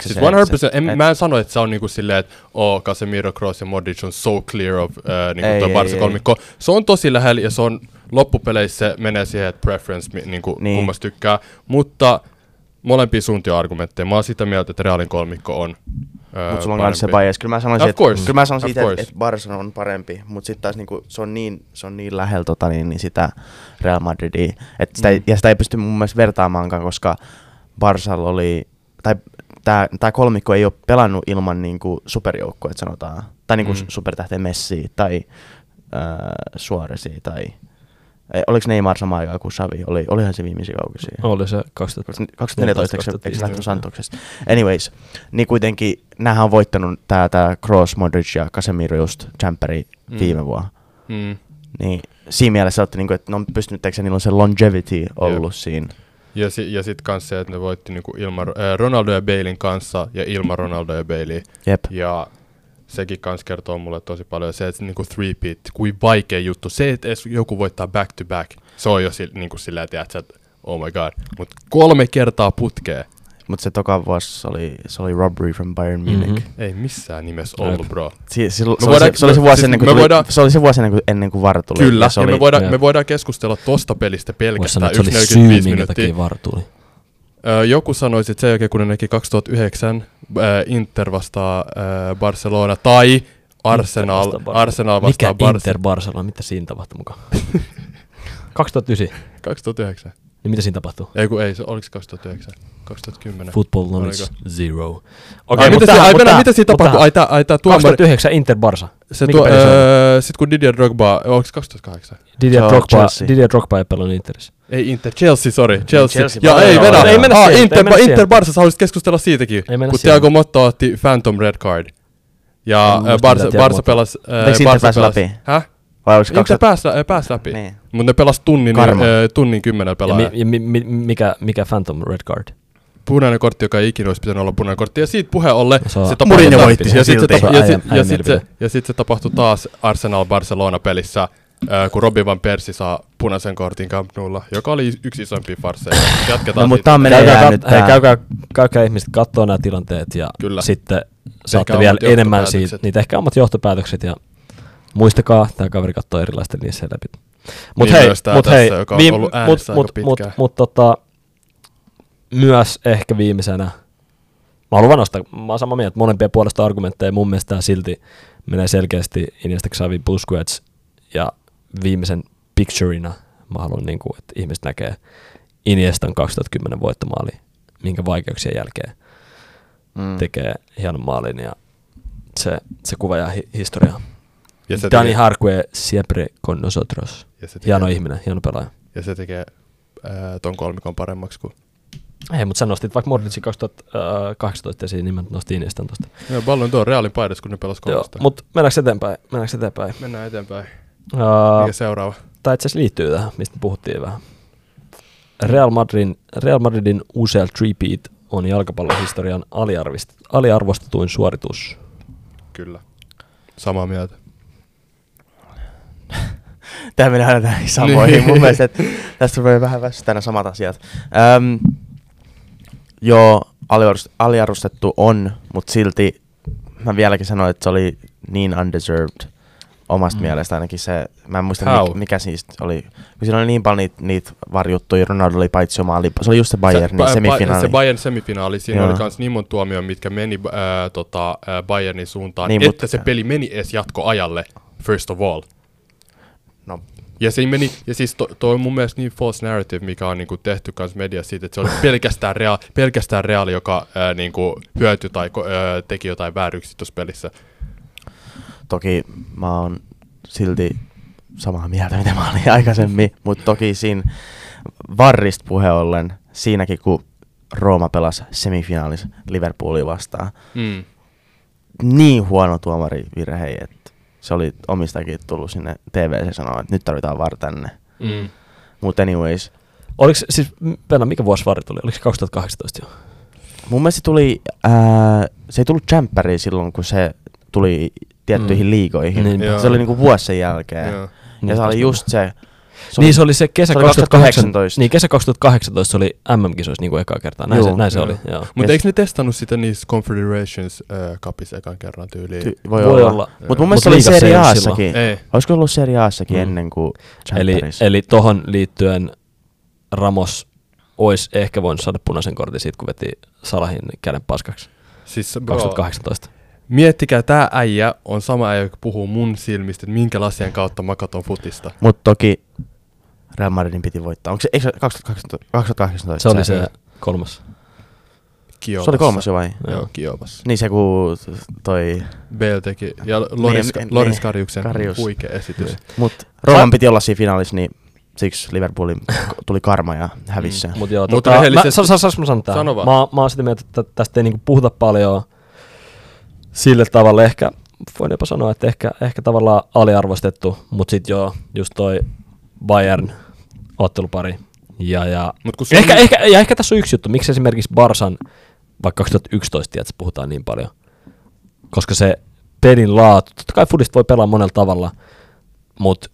Siis sata prosenttia, en, et... mä en sano, että se on niinku silleen, että oh, Casemiro, Kroos ja Modrić on so clear of uh, niinku tuo Barca-kolmikko. Se on tosi lähellä ja se on loppupeleissä menee siihen, että preference niinku niin. Kummasta tykkää. Mutta molempia suuntia argumentteja. Mä oon sitä mieltä, että Realin kolmikko on parempi. Mutta sulla on myös se bias. Kyllä mä sanoisin, että et, et Barca on parempi, mutta sitten taas niinku, se on niin, se on niin lähellä tota, niin, niin sitä Real Madridia. Et sitä, mm. Ja sitä ei pysty mun mielestä vertaamaankaan, koska Barcalla oli... Tai, Tää, tää kolmikko ei ole pelannut ilman niinku superjoukkoja, sanotaan. Tai niinku mm. supertähteen Messiä tai äh, Suárezia tai... Ei, oliko Neymar samaan aikaan kuin Xavi? Oli, olihan se viimeisiä kaukisia. Oli se kaksituhattaneljätoista, eikö se lähtenyt Santoksesta? Anyways, niin kuitenkin näähän on voittanut tää, tää Kroos, Modrić ja Casemiro just Champions mm. viime vuonna. Mm. Niin siinä mielessä olette niinku, että ne on pystynyt, eikö niillä on se longevity ollut yep. siinä. Ja, si- ja sitten kanssa se, että ne voitti niinku ilman äh, Ronaldo ja Balein kanssa ja ilman Ronaldo ja Bailey. Jep. Ja sekin kanssa kertoo mulle tosi paljon. Se, että niinku three-peat, kuin vaikea juttu. Se, että joku voittaa back-to-back, se on jo si- niinku sillä, tiedätkö, että oh my god. Mutta kolme kertaa putkeen. Mutta se toka vuosi oli, se oli robbery from Bayern Munich. Mm-hmm. Ei missään nimessä ollut, bro. Si- si- se, voidaan, se oli se vuosi ennen kuin, voidaan, tuli, se oli se vuosi ennen kuin, ennen kuin VAR tuli. Kyllä, ja me, voidaan, me voidaan keskustella tosta pelistä pelkästään yksi neljäkymmentäviisi minuuttia. Öö, joku sanoisi, että sen jälkeen kun ne näki kaksituhattayhdeksän öö, Inter vastaa öö, Barcelona tai Arsenal vastaa, Bar- Arsenal vastaa Barcelona. Mikä Inter Barcelona? Mitä siinä tapahtui mukaan? kaksituhattayhdeksän kaksituhattayhdeksän Niin mitä siinä tapahtuu? Ei kun ei, se oliko kaksituhattayhdeksän kaksituhattakymmenen Football knowledge zero. Okei, okay, mitä, mitä, mitä siinä tapahtuu? Ai tää, ai tää tuomari... kaksituhattayhdeksän Inter Barça. Se tuo, öö, sit kun Didier Drogba, oliko kaksituhattakahdeksan Didier Drogba, Didier Drogba ei pelannut Interissä. Ei Inter, Chelsea, sorry, Chelsea. Chelsea ja ei Venäjä. Ei mennä siihen. Inter, Inter, Inter Barça, haluaisit keskustella siitäkin, kun Thiago Motta otti Phantom Red Card. Ja Barça pelasi... Eikö Inter pääsi läpi? Häh? Inter pääsi läpi, niin. Mutta ne pelasi tunnin, öö, tunnin kymmenen pelaajaa. Ja mi, mi, mikä, mikä Phantom Red Card? Punainen kortti, joka ei ikinä olisi pitänyt olla punainen kortti. Ja siitä puheen ollen so, se tapahtui ja sitten se, sit se tapahtui taas Arsenal-Barcelona-pelissä, öö, kun Robin van Persi saa punaisen kortin Camp Noulla, joka oli yksi isoimpia farseja. Jatketaan no, siitä. Käykää, hei, käykää, käykää ihmiset katsoa nämä tilanteet ja kyllä. Sitten saatte vielä enemmän siitä. Niitä ehkä ammat johtopäätökset ja... Muistakaa, tämä kaveri katsoo erilaisten niissä läpi. Mutta hei, mut hei viim- mutta mut, mut, mut, tota, myös ehkä viimeisenä, mä haluan vaan nostaa, mä oon samaa mieltä, että molempia puolesta argumentteja mun mielestä silti menee selkeästi Iniesta, Xavi, Busquets ja viimeisen pictureina mä haluan, niin kuin, että ihmiset näkee Iniestan kaksituhattakymmenen voittomaali, minkä vaikeuksien jälkeen mm. tekee hienon maalin ja se, se kuva jää hi- historiaan. Dani tekee... Harkue siempre con nosotros. Tekee... Hieno ihminen, hieno pelaaja. Ja se tekee ää, ton kolmikon paremmaksi kuin... Ei, mutta sä nostit vaikka Modricin kaksituhattakahdeksantoista esiin, niin mä nostin Iniestan tosta. Joo, Ballon d'Or Realin paidassa, kun ne pelasi kolmesta. Joo, mutta mennäänkö eteenpäin? Mennäänkö eteenpäin? Mennään eteenpäin. Uh, Mikä seuraava? Tää itse asiassa liittyy tähän, mistä puhuttiin vähän. Real Madridin, Real Madridin useal three-peat on jalkapallohistorian aliarvostetuin suoritus. Kyllä. Samaa mieltä. Tämä meni aina näihin samoihin. Mun mielestä, että tästä voi vähän väsyttää nämä samat asiat. Öm, joo, aliarvostettu on, mutta silti mä vieläkin sanoin, että se oli niin undeserved omasta mm. mielestä ainakin se. Mä en muista, mikä, mikä siis oli. Kun siinä oli niin paljon niitä, niitä varjuttuja, Ronaldo oli paitsi omaa lippaa. Se oli just se Bayernin se, semifinaali. Se Bayern semifinaali, siinä joo. oli kans niin monta tuomioon, mitkä meni ää, tota, ää, Bayernin suuntaan, niin, että mutta... se peli meni edes jatkoajalle, first of all. No. Ja, se meni, ja siis to, toi on mun mielestä niin false narrative, mikä on niinku tehty kans mediassa siitä, että se oli pelkästään, rea, pelkästään reaali, joka ää, niinku hyötyi tai ää, teki jotain vääryksiä tuossa pelissä. Toki mä oon silti samaa mieltä, mitä mä olin aikaisemmin, mutta toki siinä varrista puheen ollen, siinäkin kun Rooma pelasi semifinaalissa Liverpoolia vastaan, mm. niin huono tuomarivirhe, että se oli omistakin tullut sinne T V:seen sanoa, että nyt tarvitaan V A R tänne. Mm. Mutta anyways. Oliko siis, Pena, mikä vuosi V A R tuli? Oliko se kaksituhattakahdeksantoista jo? Mun mielestä tuli, ää, se ei tullut tsemppäriä silloin, kun se tuli tiettyihin mm. liigoihin. Niin, se oli niinku vuosi sen jälkeen. Joo. Ja niin, se oli just se... se niin se oli se kesä se oli kaksituhattakahdeksantoista. Niin kesä kaksituhattakahdeksantoista oli M M-kisoissa niinku ekaa kertaa. Näin, joo, se, näin se oli. Mutta eikö ne testannut sitä niissä Confederations äh, Cupissa ekan kerran tyyliin? Ty- voi, voi olla. olla. Mutta mun mielestä Mut se oli Serie A:ssakin. Olisiko ollut Serie A:ssakin mm. ennen kuin Champions? Eli, eli tohon liittyen Ramos olisi ehkä voinut saada punaisen kortin siitä, kun veti Salahin käden paskaksi. Siis kaksituhattakahdeksantoista. Miettikää, tää äijä on sama äijä, joka puhuu mun silmistä, että minkä lasien kautta mä katon futista. Mutta toki Real Madridin piti voittaa. Onko se, eikö se kaksituhattakahdeksantoista? Se oli se kolmas. Kiovassa. Se oli kolmas jo vai? Joo, Kiovassa. Niin se kun toi... Bale teki. Ja Loris, niin, Loris niin, Kariuksen Karius. Huikea esitys. Niin. Mut Rooman piti olla siinä finaalissa, niin siksi Liverpoolin tuli karma ja hävisi mm. Mut joo, Mut tota, rehellisesti... Saanko mä sanoa tähän? Mä oon sitä mieltä, että tästä ei niinku puhuta paljon. Sillä tavalla ehkä, voin jopa sanoa, että ehkä, ehkä tavallaan aliarvostettu, mutta sitten joo, just toi Bayern-ottelupari. Ja, ja, ehkä, on... ehkä, ja ehkä tässä on yksi juttu, miksi esimerkiksi Barsan, vaikka kaksituhattayksitoista tiedätkö, puhutaan niin paljon, koska se pelin laatu, totta kai fudista voi pelaa monella tavalla, mutta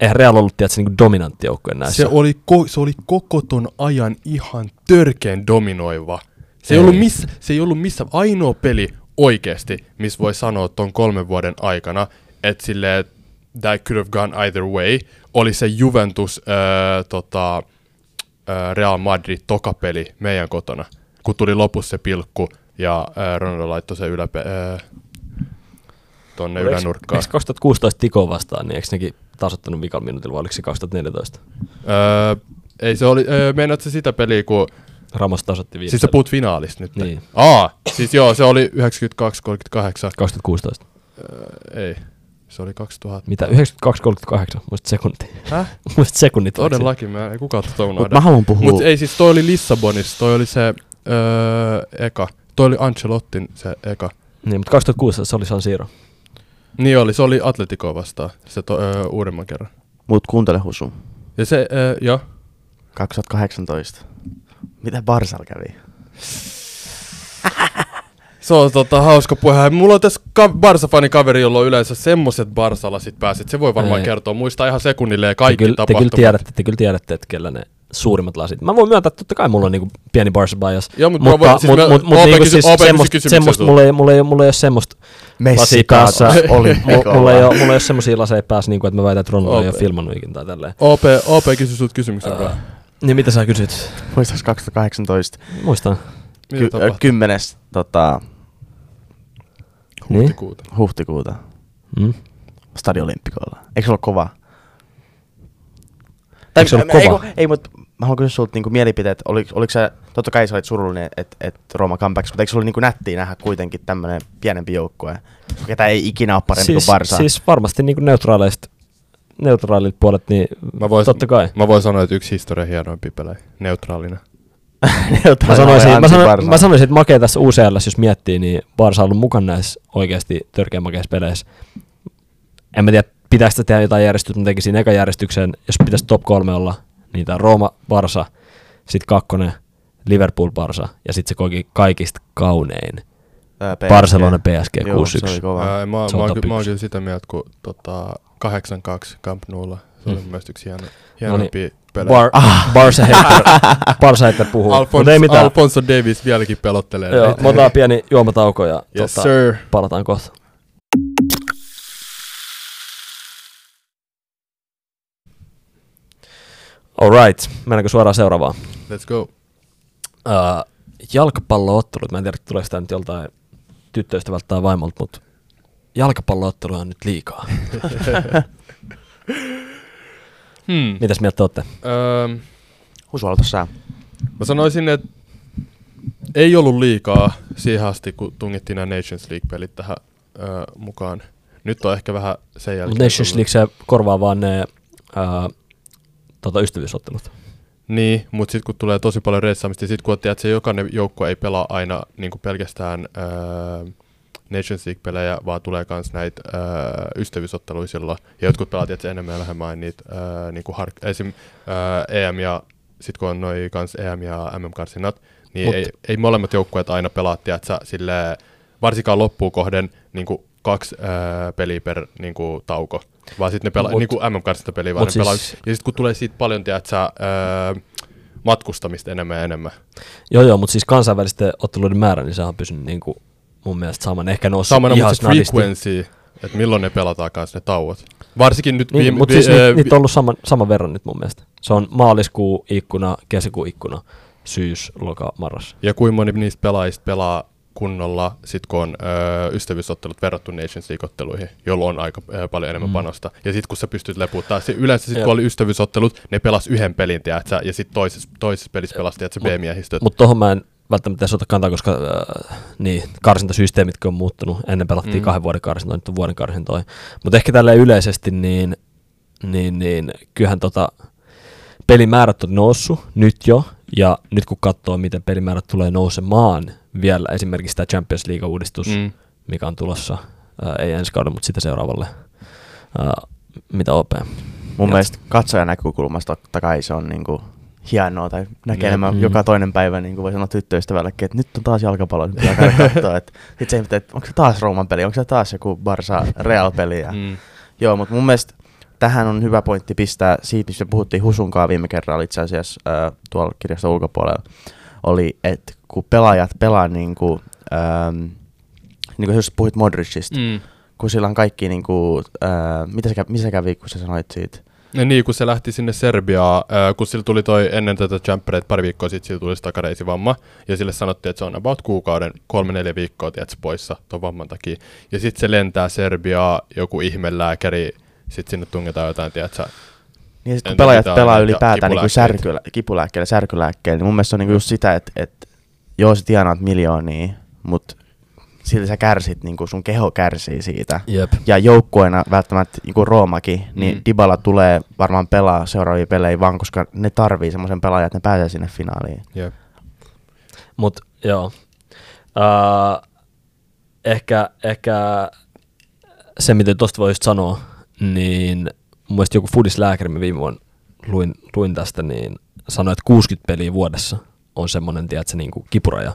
eihän Real ollut tiedätkö, niin dominantti joukkojen näissä. Se oli, ko- se oli koko ton ajan ihan törkeen dominoiva. Se ei, ei. ollut missä, se ei ollut missä ainoa peli, oikeesti, missä voi sanoa ton kolmen vuoden aikana, että silleen that could have gone either way, oli se Juventus äh, tota, äh, Real Madrid tokapeli meidän kotona, kun tuli lopussa se pilkku ja äh, Ronaldo laittoi se yläpe- äh, tonne oliko, ylänurkkaan. Eikö kaksituhattakuusitoista Tikoa vastaan, niin eikö nekin tasoittanut vikalla minuutilla, vai oliko se kaksituhattaneljätoista? Öö, ei se oli, öö, meinaat se sitä peliä, kun Ramos tasoitti viimeisellä. Siis sä puhut finaalista nyt. Niin. Aa, siis joo, se oli yhdeksänkymmentäkaksi kolmekymmentäkahdeksan. kaksituhattakuusitoista. Öö, ei, se oli kaksituhatta. Mitä? yhdeksänkymmentäkaksi kolmekymmentäkahdeksan? Muistat sekuntia. Häh? Muistat sekuntia. Todellakin, mä en kukaan tuota unohda. Mut mä haluan puhua. Mut ei siis, toi oli Lissabonissa, toi oli se öö, eka. Toi oli Ancelottin se eka. Niin, mutta kaksituhattakuusitoista se oli San Siro. Niin oli, se oli Atleticoa vastaan, se to, öö, uudemman kerran. Mut kuuntele Husu. Ja se, öö, joo. kaksituhattakahdeksantoista. Mitä Barsal kävi? Se on tota, hauska puhe. Mulla on tässä ka- Barsa-fanin kaveri, jolla on yleensä semmoset Barsalasit pääset. Se voi varmaan ei. Kertoa. Muistaa ihan sekunnilleen kaikki te tapahtumat. Kyllä tiedätte, te kyllä tiedätte, että kellä ne suurimmat lasit. Mä voin myöntää, että totta kai mulla on niinku pieni Barsa-bias. Joo, mutta mulla siis mut, mut, niinku siis ei, mulla ei ole semmoista lasia päässä. Mulla ei ole semmosia laseja päässä, että mä väitän, että Ronaldo ei ole filmannut ikinä tai tälleen. O P kysyi sut kysymyksen. Niin mitä sä kysyt? Muistaaks kaksituhattakahdeksantoista? Muistan. Ky- kymmenes tota... Huhtikuuta. Niin? Huhtikuuta. Mm. Stadio Olympikolla. Eikö se ollut kova? Tai, Eikö se ollut kova? Ei, ei, ei mutta mä haluan kysyä sulta niinku mielipiteet. Oliko, oliko sä, totta kai sä olit surullinen, että et Rooma comebacks, mutta eikö se ollut niinku nättiä nähdä kuitenkin tämmönen pienempi joukkue, ketä ei ikinä ole parempi siis, kuin Barsa? Siis varmasti niinku neutraaleista. Neutraalit puolet, niin mä vois, totta kai. Mä voin sanoa, että yksi historian hienoimpi pelejä, neutraalina. neutraalina mä, sanoisin, mä, sanon, mä sanoisin, että makea tässä U C L:ssä, jos miettii, niin Barsa on ollut mukana näissä oikeasti törkeän makeissa peleissä. En mä tiedä, pitäisi sitä tehdä jotain järjestystä, mä tekisin ekan järjestyksen. Jos pitäisi top kolme olla, niin tää Rooma, Barsa, sit kakkonen, Liverpool, Barsa ja sit se kaikista kaunein. P S G. Barcelona P S G kuusi yksi. Joo, se oli kova. Ää, mä, mä, mä oon kyllä sitä mieltä, kun tota, kahdeksan kaksi Camp Noulla Se on mm. myös yksi hieno, hienompia no niin. pelejä. Bar, ah. Barca Hater, Barca Hater puhuu. Alfonso, no Alfonso Davies vieläkin pelottelee. Joo, me otetaan pieni juomatauko ja yes, tota, palataan kohta. Alright, mennäänkö suoraan seuraavaan? Let's go. Uh, jalkapalloottelut, mä en tiedä, tuleeko tämä nyt joltain tyttöystävältä tai vaimolta, mutta jalkapalloottelua on nyt liikaa. hmm. Mitäs mieltä olette? Um, Husu aloita sää. Mä sanoisin, että ei ollut liikaa siihen asti, kun tungittiin nämä Nations League-pelit tähän uh, mukaan. Nyt on ehkä vähän sen jälkeen. Nations League se korvaa vaan ne... Uh, Tota ystävyysottelut. Niin, mutta sitten kun tulee tosi paljon reissaamista, sitten kun tiedät, että jokainen joukko ei pelaa aina niin kuin pelkästään ää, Nations League-pelejä, vaan tulee myös näitä ää, ystävyysotteluisilla. Ja jotkut pelaat, että enemmän ja vähemmän niitä ää, niin kuin har- esim. Ää, E M ja sitten kun on noi kans E M ja M M-karsinnat, niin Mut. ei, ei molemmat joukkueet aina pelaa, tiedätkö, silleen, varsinkaan loppuun kohden niin kuin kaksi ää, peliä per niin kuin, tauko. Vaan sitten ne pelaa, niin kuin M M-karstapeliä vaan pelaa. Siis, ja sitten kun tulee siitä paljon, tiedätkö, öö, matkustamista enemmän ja enemmän. Joo joo, mutta siis kansainvälisten otteluiden määrä, niin se on pysynyt niin kuin mun mielestä saman. Ehkä noussut ihan snadisti. Samana, mutta se frequency, että milloin ne pelataan kanssa ne tauot. Varsinkin nyt... Niin, vi- mutta vi- siis vi- niitä on ollut saman, saman verran nyt mun mielestä. Se on maaliskuun ikkuna, kesäkuun ikkuna, syys, loka, marras. Ja kuinka moni niistä pelaajista pelaa kunnolla, sit kun on öö, ystävyysottelut verrattu Nations League-otteluihin, jolloin on aika öö, paljon enemmän mm. panosta. Ja sit kun sä pystyt lepuuttaa, yleensä sit kun ja. oli ystävyysottelut, ne pelas yhden pelin, tiedätkö, ja sit toisessa toises pelissä pelas, tiedätkö, B-miehistöt. Mutta tohon mä en välttämättä edes ota kantaa, koska äh, niin, karsintasysteemitkin on muuttunut. Ennen pelattiin mm. kahden vuoden karsintoja, nyt on vuoden karsintoja. Mutta ehkä tälleen yleisesti, niin, niin, niin kyllähän tota, pelimäärät on noussut nyt jo, ja nyt kun katsoo, miten pelimäärät tulee nousemaan, vielä esimerkiksi tämä Champions League-uudistus, mm. mikä on tulossa, ää, ei ensi kauden, mutta sitä seuraavalle. Ää, mitä O P? Mun Jat... mielestä katsojan näkökulmasta totta kai se on niinku hienoa, tai näkee enemmän mm. joka toinen päivä, niin kuin voi sanoa tyttöystävällekin, että nyt on taas jalkapallo, niin pitää käydä katsoa. Että sit se ei mitään, että onko se taas Rooman peli, onko se taas joku Barça-Real-peli. Ja... Mm. Joo, mutta mun mielestä tähän on hyvä pointti pistää siitä, mistä puhuttiin Husunkaan viime kerralla itse asiassa äh, tuolla kirjaston ulkopuolella, oli, että kun pelaajat pelaa niin kuin, ähm, niin kuin jos puhuit Modrićista, mm. kun sillä on kaikki niin kuin, äh, mitä se, missä sä kävi, kun sä sanoit siitä? Ja niin, kun se lähti sinne Serbiaan, äh, kun sillä tuli toi ennen tätä Champereita pari viikkoa sitten, sillä tuli se takareisivamma, ja sille sanottiin, että se on about kuukauden, kolme neljä viikkoa, tiedätkö, poissa ton vamman takia. Ja sitten se lentää Serbiaan, joku ihmelääkäri, sitten sinne tungetaan jotain, tiedätkö, niin sitten kun pelaajat pelaa ylipäätään niinku särkylä, kipulääkkeellä, särkylääkkeellä, niin mun mielestä se on niinku just sitä, että et, joo sä tienaat miljoonia, mutta silti sä kärsit, niinku sun keho kärsii siitä. Jep. Ja joukkueena välttämättä niinku Roomakin, niin mm. Dybala tulee varmaan pelaa seuraavia pelejä vaan, koska ne tarvii semmoisen pelaajan, että ne pääsee sinne finaaliin. Jep. Mut joo, uh, ehkä, ehkä se mitä tosta voi just sanoa, niin mun mielestä joku foodislääkäri, mä viime vuonna luin, luin tästä, niin sanoi, että kuusikymmentä peliä vuodessa on semmoinen, tiedätkö, niin kuin kipuraja,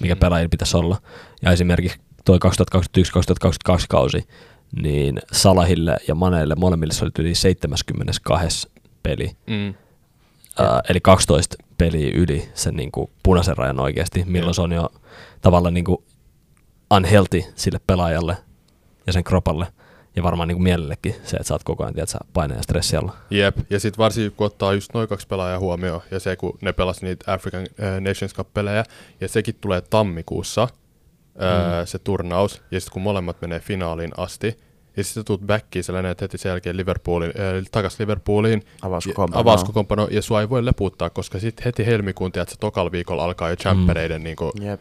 mikä mm. pelaajilla pitäisi olla. Ja esimerkiksi toi kaksituhattakaksikymmentäyksi kaksituhattakaksikymmentäkaksi kausi, niin Salahille ja Maneille molemmille se oli yli seitsemänkymmentäkaksi peli. Mm. Äh, eli kaksitoista peliä yli sen niin kuin punaisen rajan oikeasti, milloin mm. se on jo tavallaan niin kuin unhealthy sille pelaajalle ja sen kropalle. Ja varmaan niin kuin mielellekin se, että sä oot koko ajan tiedät, sä paineen ja stressi alla. Jep, ja sit varsinkin kun ottaa just noin kaksi pelaajaa huomioon, ja se kun ne pelasi niitä African äh, Nations Cup-pelejä, ja sekin tulee tammikuussa, äh, mm. se turnaus, ja sit kun molemmat menee finaaliin asti, ja sit sä tuut backiin, sä länet heti sen jälkeen Liverpooliin, äh, takas Liverpooliin, avauskokoonpano, ja sua ei voi lepuuttaa, koska sit heti helmikuun tiedät, sä tokalla viikolla alkaa jo champereiden mm. niinku, äh,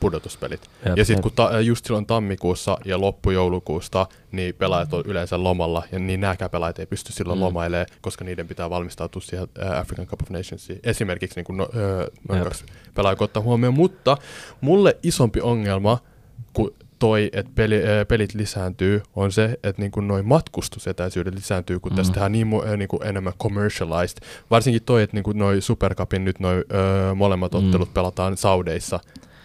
pudotuspelit. Jep, ja sit jep. kun ta- just silloin tammikuussa ja loppujoulukuusta, niin pelaajat on yleensä lomalla, ja niin nääkään pelaajat ei pysty silloin mm. lomailemaan, koska niiden pitää valmistautua siihen African Cup of Nationsiin. Esimerkiksi niin kuin no, öö, noin kaksi pelaajat ottaa huomioon, mutta mulle isompi ongelma kuin toi, että peli, öö, pelit lisääntyy, on se, että niin kuin noi matkustusetäisyydet lisääntyy, kun mm. tässä tehdään niin, öö, niin kuin enemmän commercialized. Varsinkin toi, että niin kuin noi Supercupin nyt noi öö, molemmat ottelut mm. pelataan Saudeissa.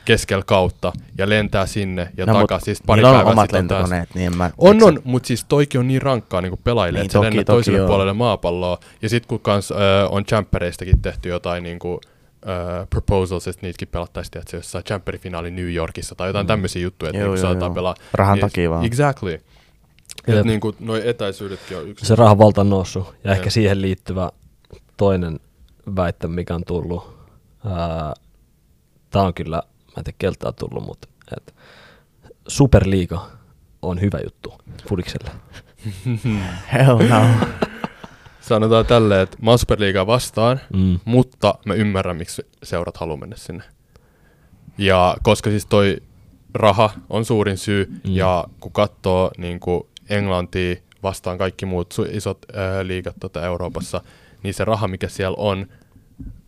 keskellä kautta ja lentää sinne ja no, takaisin. Siis pari päivää on omat lentokoneet. Niin mä, on, on, mutta siis toikin on niin rankkaa niin pelaajille, niin, että se lennät toiselle puolelle maapalloa. Ja sitten kun kans, äh, on jampereistäkin tehty jotain niin kuin, äh, proposals, että niitäkin pelattaisiin jossain jamperifinaalin New Yorkissa tai jotain mm. tämmöisiä juttuja, että joo, niin, joo, saattaa joo. pelaa. Rahan niin, takia vaan. Exactly. Että niin kuin noi etäisyydetkin on yksi. Se rahan valta on noussut ja ehkä siihen liittyvä toinen väittö, mikä on tullut. Ää, tää on kyllä, mä en tiedä keltä on tullut, mutta et, Superliiga on hyvä juttu fudikselle. Hell no. Sanotaan tälleen, että mä oon Superliigaa vastaan, mm. mutta mä ymmärrän, miksi seurat haluaa mennä sinne. Ja koska siis toi raha on suurin syy, mm. ja kun katsoo niin kun Englantia vastaan kaikki muut isot äh, liigat tuota Euroopassa, niin se raha, mikä siellä on,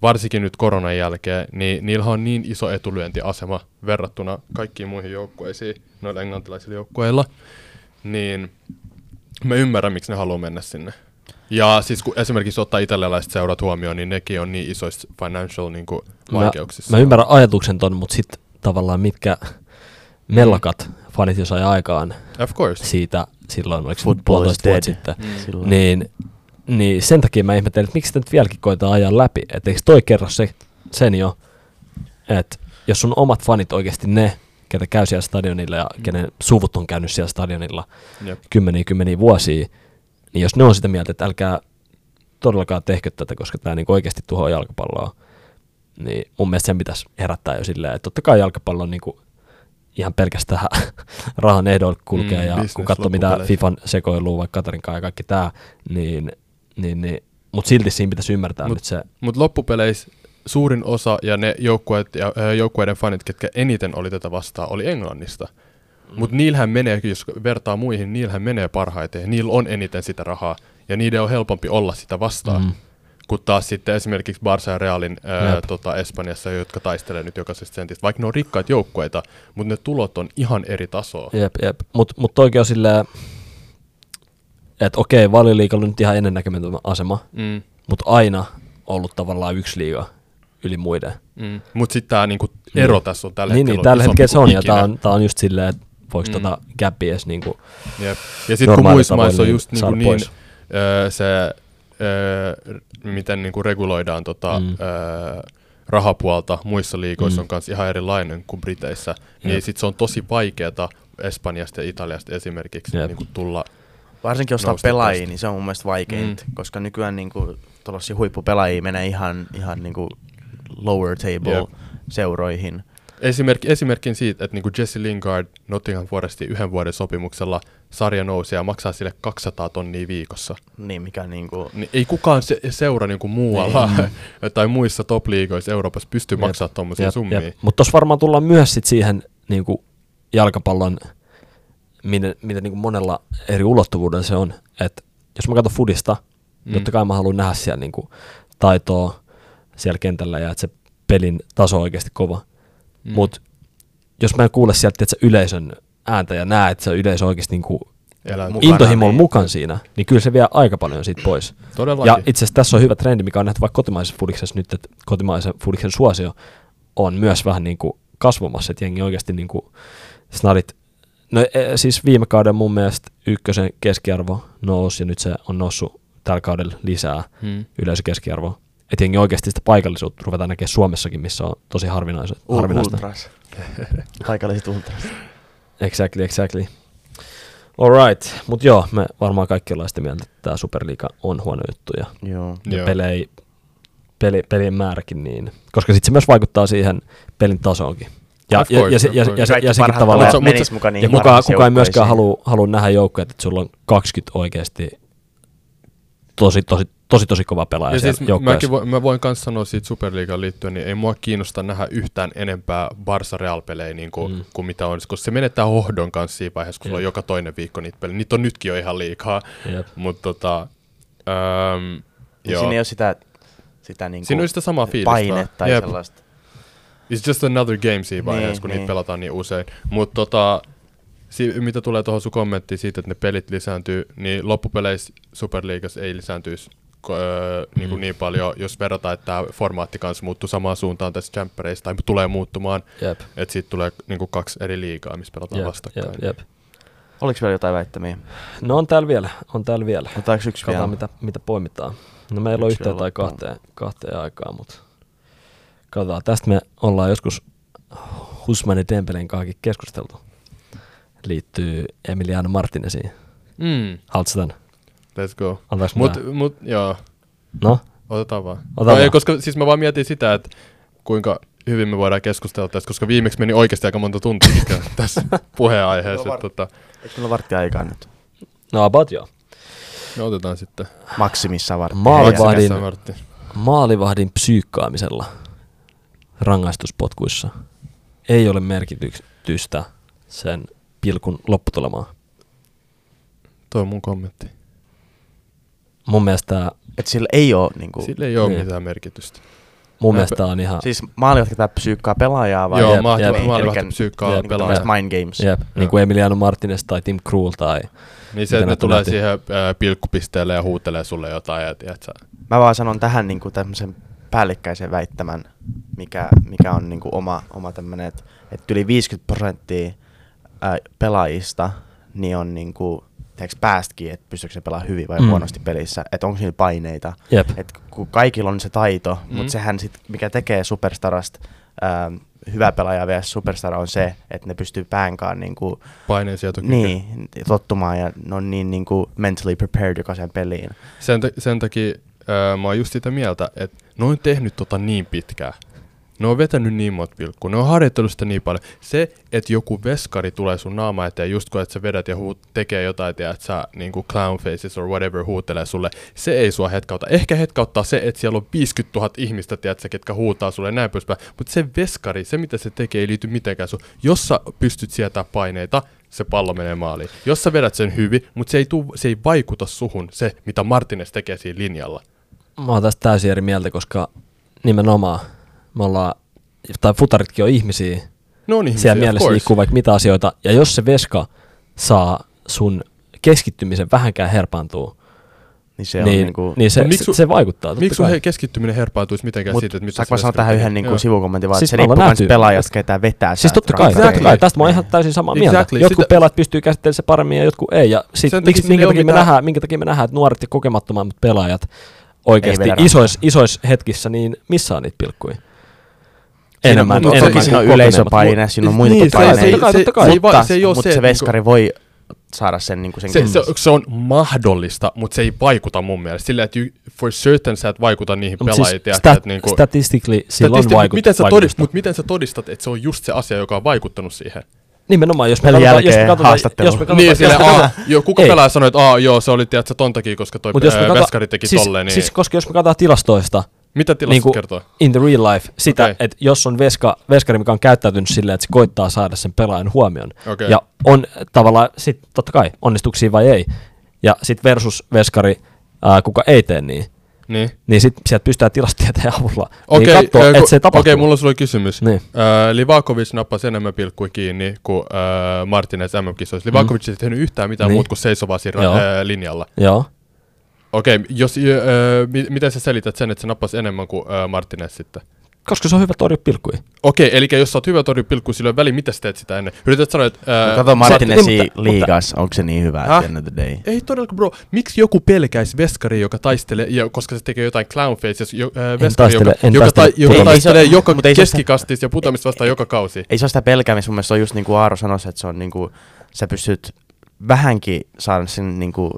varsinkin nyt koronan jälkeen, niin niillä on niin iso etulyöntiasema verrattuna kaikkiin muihin joukkueisiin, noilla englantilaisilla joukkueilla, niin mä ymmärrän, miksi ne haluaa mennä sinne. Ja siis kun esimerkiksi ottaa italialaiset seurat huomioon, niin nekin on niin isoissa financial niin kuin vaikeuksissa. Mä, mä ymmärrän ajatuksen ton, mutta sitten tavallaan mitkä mellakat fanit jo sai aikaan of course. Siitä silloin, oliko football is dead sitten, mm. niin... Niin sen takia mä ihmettelin, että miksi sitä nyt vieläkin koetaan ajaa läpi. Että eikö toi kerro se, sen jo, että jos sun omat fanit oikeasti ne, ketä käy siellä stadionilla ja mm. kenen suvut on käynyt siellä stadionilla yep. kymmeniä kymmeniä vuosia, niin jos ne on sitä mieltä, että älkää todellakaan tehkö tätä, koska tää niinku oikeasti tuhoaa jalkapalloa, niin mun mielestä sen pitäisi herättää jo silleen, että totta kai jalkapallo on niinku ihan pelkästään rahan ehdoilla kulkee mm, ja kun katsoo mitä FIFAn sekoilua, vaikka Katarinkaan ja kaikki tää, niin Niin, niin. Mutta silti siinä pitäisi ymmärtää mut, nyt se. Mutta loppupeleissä suurin osa ja ne joukkueet ja äh, joukkueiden fanit, ketkä eniten oli tätä vastaan, oli Englannista. Mutta niillähän menee, jos vertaa muihin, niillähän menee parhaiten. Niillä on eniten sitä rahaa ja niiden on helpompi olla sitä vastaan. Mm. Kun taas sitten esimerkiksi Barça ja Realin ää, tota, Espanjassa, jotka taistelee nyt jokaisesta sentistä. Vaikka ne on rikkaita joukkueita, mutta ne tulot on ihan eri tasoa. Jep, jep. Mutta mut toikin on silleen... Että okei, Valioliigalla on nyt ihan ennennäkemätön asema, mm. mutta aina ollut tavallaan yksi liiga yli muiden. Mm. Mutta sitten tämä niinku ero mm. tässä on tällä niin, hetkellä niin, tällä hetkellä se on, ja tämä on, on just silleen, että voiko mm. tota gapia edes niinku yep. Ja sitten kun muissa maissa on just niinku niin, öö, se, öö, miten niinku reguloidaan tota, mm. öö, rahapuolta muissa liigoissa mm. on myös ihan erilainen kuin Briteissä, niin yep. sitten se on tosi vaikeata Espanjasta ja Italiasta esimerkiksi yep. niinku tulla... Varsinkin jos on pelaajia, niin se on mun mielestä vaikeinta, mm. koska nykyään niinku tuollaisia huippupelaajia menee ihan, ihan niinku lower table yep. seuroihin. Esimerk, esimerkin siitä, että niinku Jesse Lingard Nottingham Forestin yhden vuoden sopimuksella sarja nousee ja maksaa sille kaksisataa tonnia viikossa. Niin, mikä niinku... Ni, ei kukaan se, seura niinku muualla niin. tai muissa top-liigoissa Euroopassa pysty yep. maksamaan tommosia yep. summia. Yep. Mutta tuossa varmaan tullaan myös sit siihen niinku jalkapallon... Miten, miten niin kuin monella eri ulottuvuudella se on, että jos mä katson fudista, mm. totta kai mä haluan nähdä siellä niin kuin taitoa siellä kentällä ja että se pelin taso on oikeasti kova. Mm. Mutta jos mä en kuule sieltä että yleisön ääntä ja näe, että se yleisö oikeasti niin kuin intohimolla mukaan siinä, niin kyllä se vie aika paljon siitä pois. Todellakin. Ja itse asiassa tässä on hyvä trendi, mikä on nähty vaikka kotimaisessa fudiksessa nyt, että kotimaisen fudiksen suosio on myös vähän niin kuin kasvamassa, että jengi oikeasti niin kuin snadit. No siis viime kauden mun mielestä ykkösen keskiarvo nousi ja nyt se on noussut tällä kaudella lisää hmm. yleisökeskiarvoa. Että jengi oikeasti sitä paikallisuutta ruvetaan näkemään Suomessakin, missä on tosi harvinaista. Ultras. Paikalliset ultras. Exactly, exactly. Alright, mut joo, me varmaan kaikki ollaan sitä mieltä, että tää Superliiga on huono juttu ja, joo. ja pelei, peli, pelien määräkin niin. Koska sit se myös vaikuttaa siihen pelin tasoonkin. Ja, ja, ja, se, ja, ja, se, ja sekin tavallaan, ja kukaan kuka ei myöskään halua halu nähdä joukkoja, että sulla on kaksikymmentä oikeasti tosi, tosi, tosi, tosi kova pelaaja siellä siis joukkoissa. Vo, mä voin myös sanoa siitä Superliigaan liittyen, niin ei mua kiinnosta nähdä yhtään enempää Barça-Real-pelejä niin kuin, mm. kuin mitä on, koska se menettää hohdon kanssa siinä vaiheessa, kun sulla on joka toinen viikko niitä pelejä. Niitä on nytkin jo ihan liikaa, mutta tota, äm, siinä ei ole sitä, sitä, niinku siinä on sitä samaa painetta ja sellaista. It's just another game siinä vaiheessa, kun niin. niitä pelataan niin usein. Mutta tota, si- mitä tulee tuohon sun kommenttiin siitä, että ne pelit lisääntyy, niin loppupeleissä Superliigassa ei lisääntyisi öö, mm. niin, niin paljon, jos verrataan, että tämä formaatti kanssa muuttuu samaan suuntaan tässä jämppäreissä, tai tulee muuttumaan, yep. että siitä tulee niin kuin kaksi eri liigaa, missä pelataan yep. vastakkain. Yep. Yep. Oliko vielä jotain väittämiä? No on täällä vielä, on täällä vielä. Otaanko yksi vielä? Mitä, mitä poimitaan. No meillä on yhteen tai kahteen, kahteen aikaa, mutta katsotaan. Tästä me ollaan joskus Husmanin Dembelen kanssa keskusteltu. Liittyy Emiliano Martíneziin. Mm. Haluatko tämän? Let's go. Mut, mut, joo. No? Otetaan vaan. Otetaan no, ei, koska siis mä vaan mietin sitä, että kuinka hyvin me voidaan keskustella tästä, koska viimeksi meni oikeasti aika monta tuntia tässä puheenaiheessa. Var- tota. Eikö meillä varttia aikaa nyt? No about joo. No otetaan sitten. Maksimissa varttia. Maalivahdin, maalivahdin psyykkaamisella rangaistuspotkuissa ei ole merkitystä sen pilkun lopputulemaan. Toi on mun kommentti. Mun mielestä... Että sillä ei ole... Niin kuin, sillä ei ole niin. mitään merkitystä. Mun mielestä on ihan... Siis maalivahdin psyykkaa pelaajaa vai... Joo, maalivahdin psyykkaa jep, pelaajaa. Niin mind games. Jep. Jep. Niin kuin Emiliano Martínez tai Tim Krul tai... Niin se, että ne tulee siihen äh, pilkkupisteelle ja huutelee sulle jotain. Ja, tiiätsä. Mä vaan sanon tähän niin kuin tämmöisen päällikkäisen väittämän, mikä, mikä on niin kuin oma, oma tämmöinen, että et yli viisikymmentä prosenttia äh, pelaajista niin on niin kuin... Teekö päästäkin, että pystyykö se pelaamaan hyvin vai mm. huonosti pelissä, että onko niillä paineita. Yep. Et kun kaikilla on se taito, mm. mutta sehän sit, mikä tekee superstarasta ähm, hyvä pelaaja vielä superstara on se, että ne pystyy päänkaan niinku, niin, tottumaan ja ne on niin niinku, mentally prepared jokaisen peliin. Sen, t- sen takia äh, mä oon just sitä mieltä, että ne on tehnyt tota niin pitkään. Ne on vetänyt niin monta pilkkua, ne on harjoitellut sitä niin paljon. Se, että joku veskari tulee sun naama eteen, just kun et sä vedät ja huut, tekee jotain, että sä niin kuin clown faces or whatever huutelee sulle, se ei sua hetkauta. Ehkä hetkauttaa se, että siellä on viisikymmentätuhatta ihmistä, tiedätkö, ketkä huutaa sulle näin poispäin. Mutta se veskari, se mitä se tekee, ei liity mitenkään sun. Jos sä pystyt sietämään paineita, se pallo menee maaliin. Jos sä vedät sen hyvin, mutta se ei, tuu, se ei vaikuta suhun, se mitä Martínez tekee siinä linjalla. Mä oon tästä täysin eri mieltä, koska nimenomaan... Me ollaan, tai futaritkin on ihmisiä, no on ihmisiä siellä mielessä liikkuu vaikka mitä asioita, ja jos se veska saa sun keskittymisen vähänkään herpaantua, niin se, niin, niinku... niin se, miksu, se vaikuttaa. Miksi sun keskittyminen herpaantuisi mitenkään mut siitä, että mitä se veska... tähän yhden niinku sivukommentin, vaan siis se riippuu myös pelaajasta, ketään vetää. Siis totta kai, exactly. kai, tästä mä oon ihan täysin samaa exactly. mieltä. Jotkut sitä... pelaat pystyy käsittelemään se paremmin ja jotkut ei. Ja sit, miksi, minkä, takia mitään... nähdään, minkä takia me nähdään, että nuoret ja kokemattomammat pelaajat oikeasti isoissa isois hetkissä, niin missä on niitä pilkkuja? Enemmän. Toki siinä, siinä on yleisöpaine, siinä on muita niin, paineita, mutta se, se, se veskari niin kuin... voi saada sen, niin kuin sen se, se, se on mahdollista, mutta se ei vaikuta mun mielestä. Sillä, että you, for certain sä et vaikuta niihin no, pelaajiin. Siis stat- niin kuin... Statistically sillä on vaikutusta. Mutta miten sä todistat, että se on just se asia, joka on vaikuttanut siihen? Nimenomaan, jos me katsotaan... Niin, silleen, joo, kuka pelaaja sanoi, että aa, joo, se oli, tiedätkö, ton takia, koska toi veskari teki tolleen. Siis, koska jos me katsotaan tilastoista... Mitä tilastot niin kertoo? In the real life. Sitä, okay. että jos on veska, veskari, mikä on käyttäytynyt silleen, että se koittaa saada sen pelaajan huomioon. Okay. Ja on tavallaan, sit totta kai, onnistuksia vai ei. Ja sit versus veskari, ää, kuka ei tee niin. Niin. Niin sit sieltä pystyy tilastotieteen avulla. Okei, okay, niin äh, Okei, okay, mulla on sulle kysymys. Niin. Äh, Livaković nappasi enemmän pilkkuja kiinni kuin äh, Martínez M M-kisoissa. Livaković mm. ei tehnyt yhtään mitään niin. muut kuin seisovaa siinä äh, linjalla. Joo. Okei, jos, öö, miten sä selität sen, että se nappasi enemmän kuin öö, Martínez sitten? Koska se on hyvä torjua pilkkuja. Okei, eli jos sä oot hyvä torjua pilkkuja, sillä on väliin, mitä sä teet sitä ennen? Yrität sanoa, että... Öö, no kato Martínezin liigas, onko se niin hyvä, at the end of the day? Ei todellakaan, bro. Miksi joku pelkäisi veskaria, joka taistelee, koska se tekee jotain clown faces, jo, öö, veskari, taistele, joka, joka, taistele, ta, joka taistelee se, joka keskikastista ja putamista vastaan joka kausi. Ei se ole sitä pelkäämistä, mun mielestä on just niin kuin Aaro sanoi, että se on niin kuin, sä pystyt vähänkin saada sen niin kuin...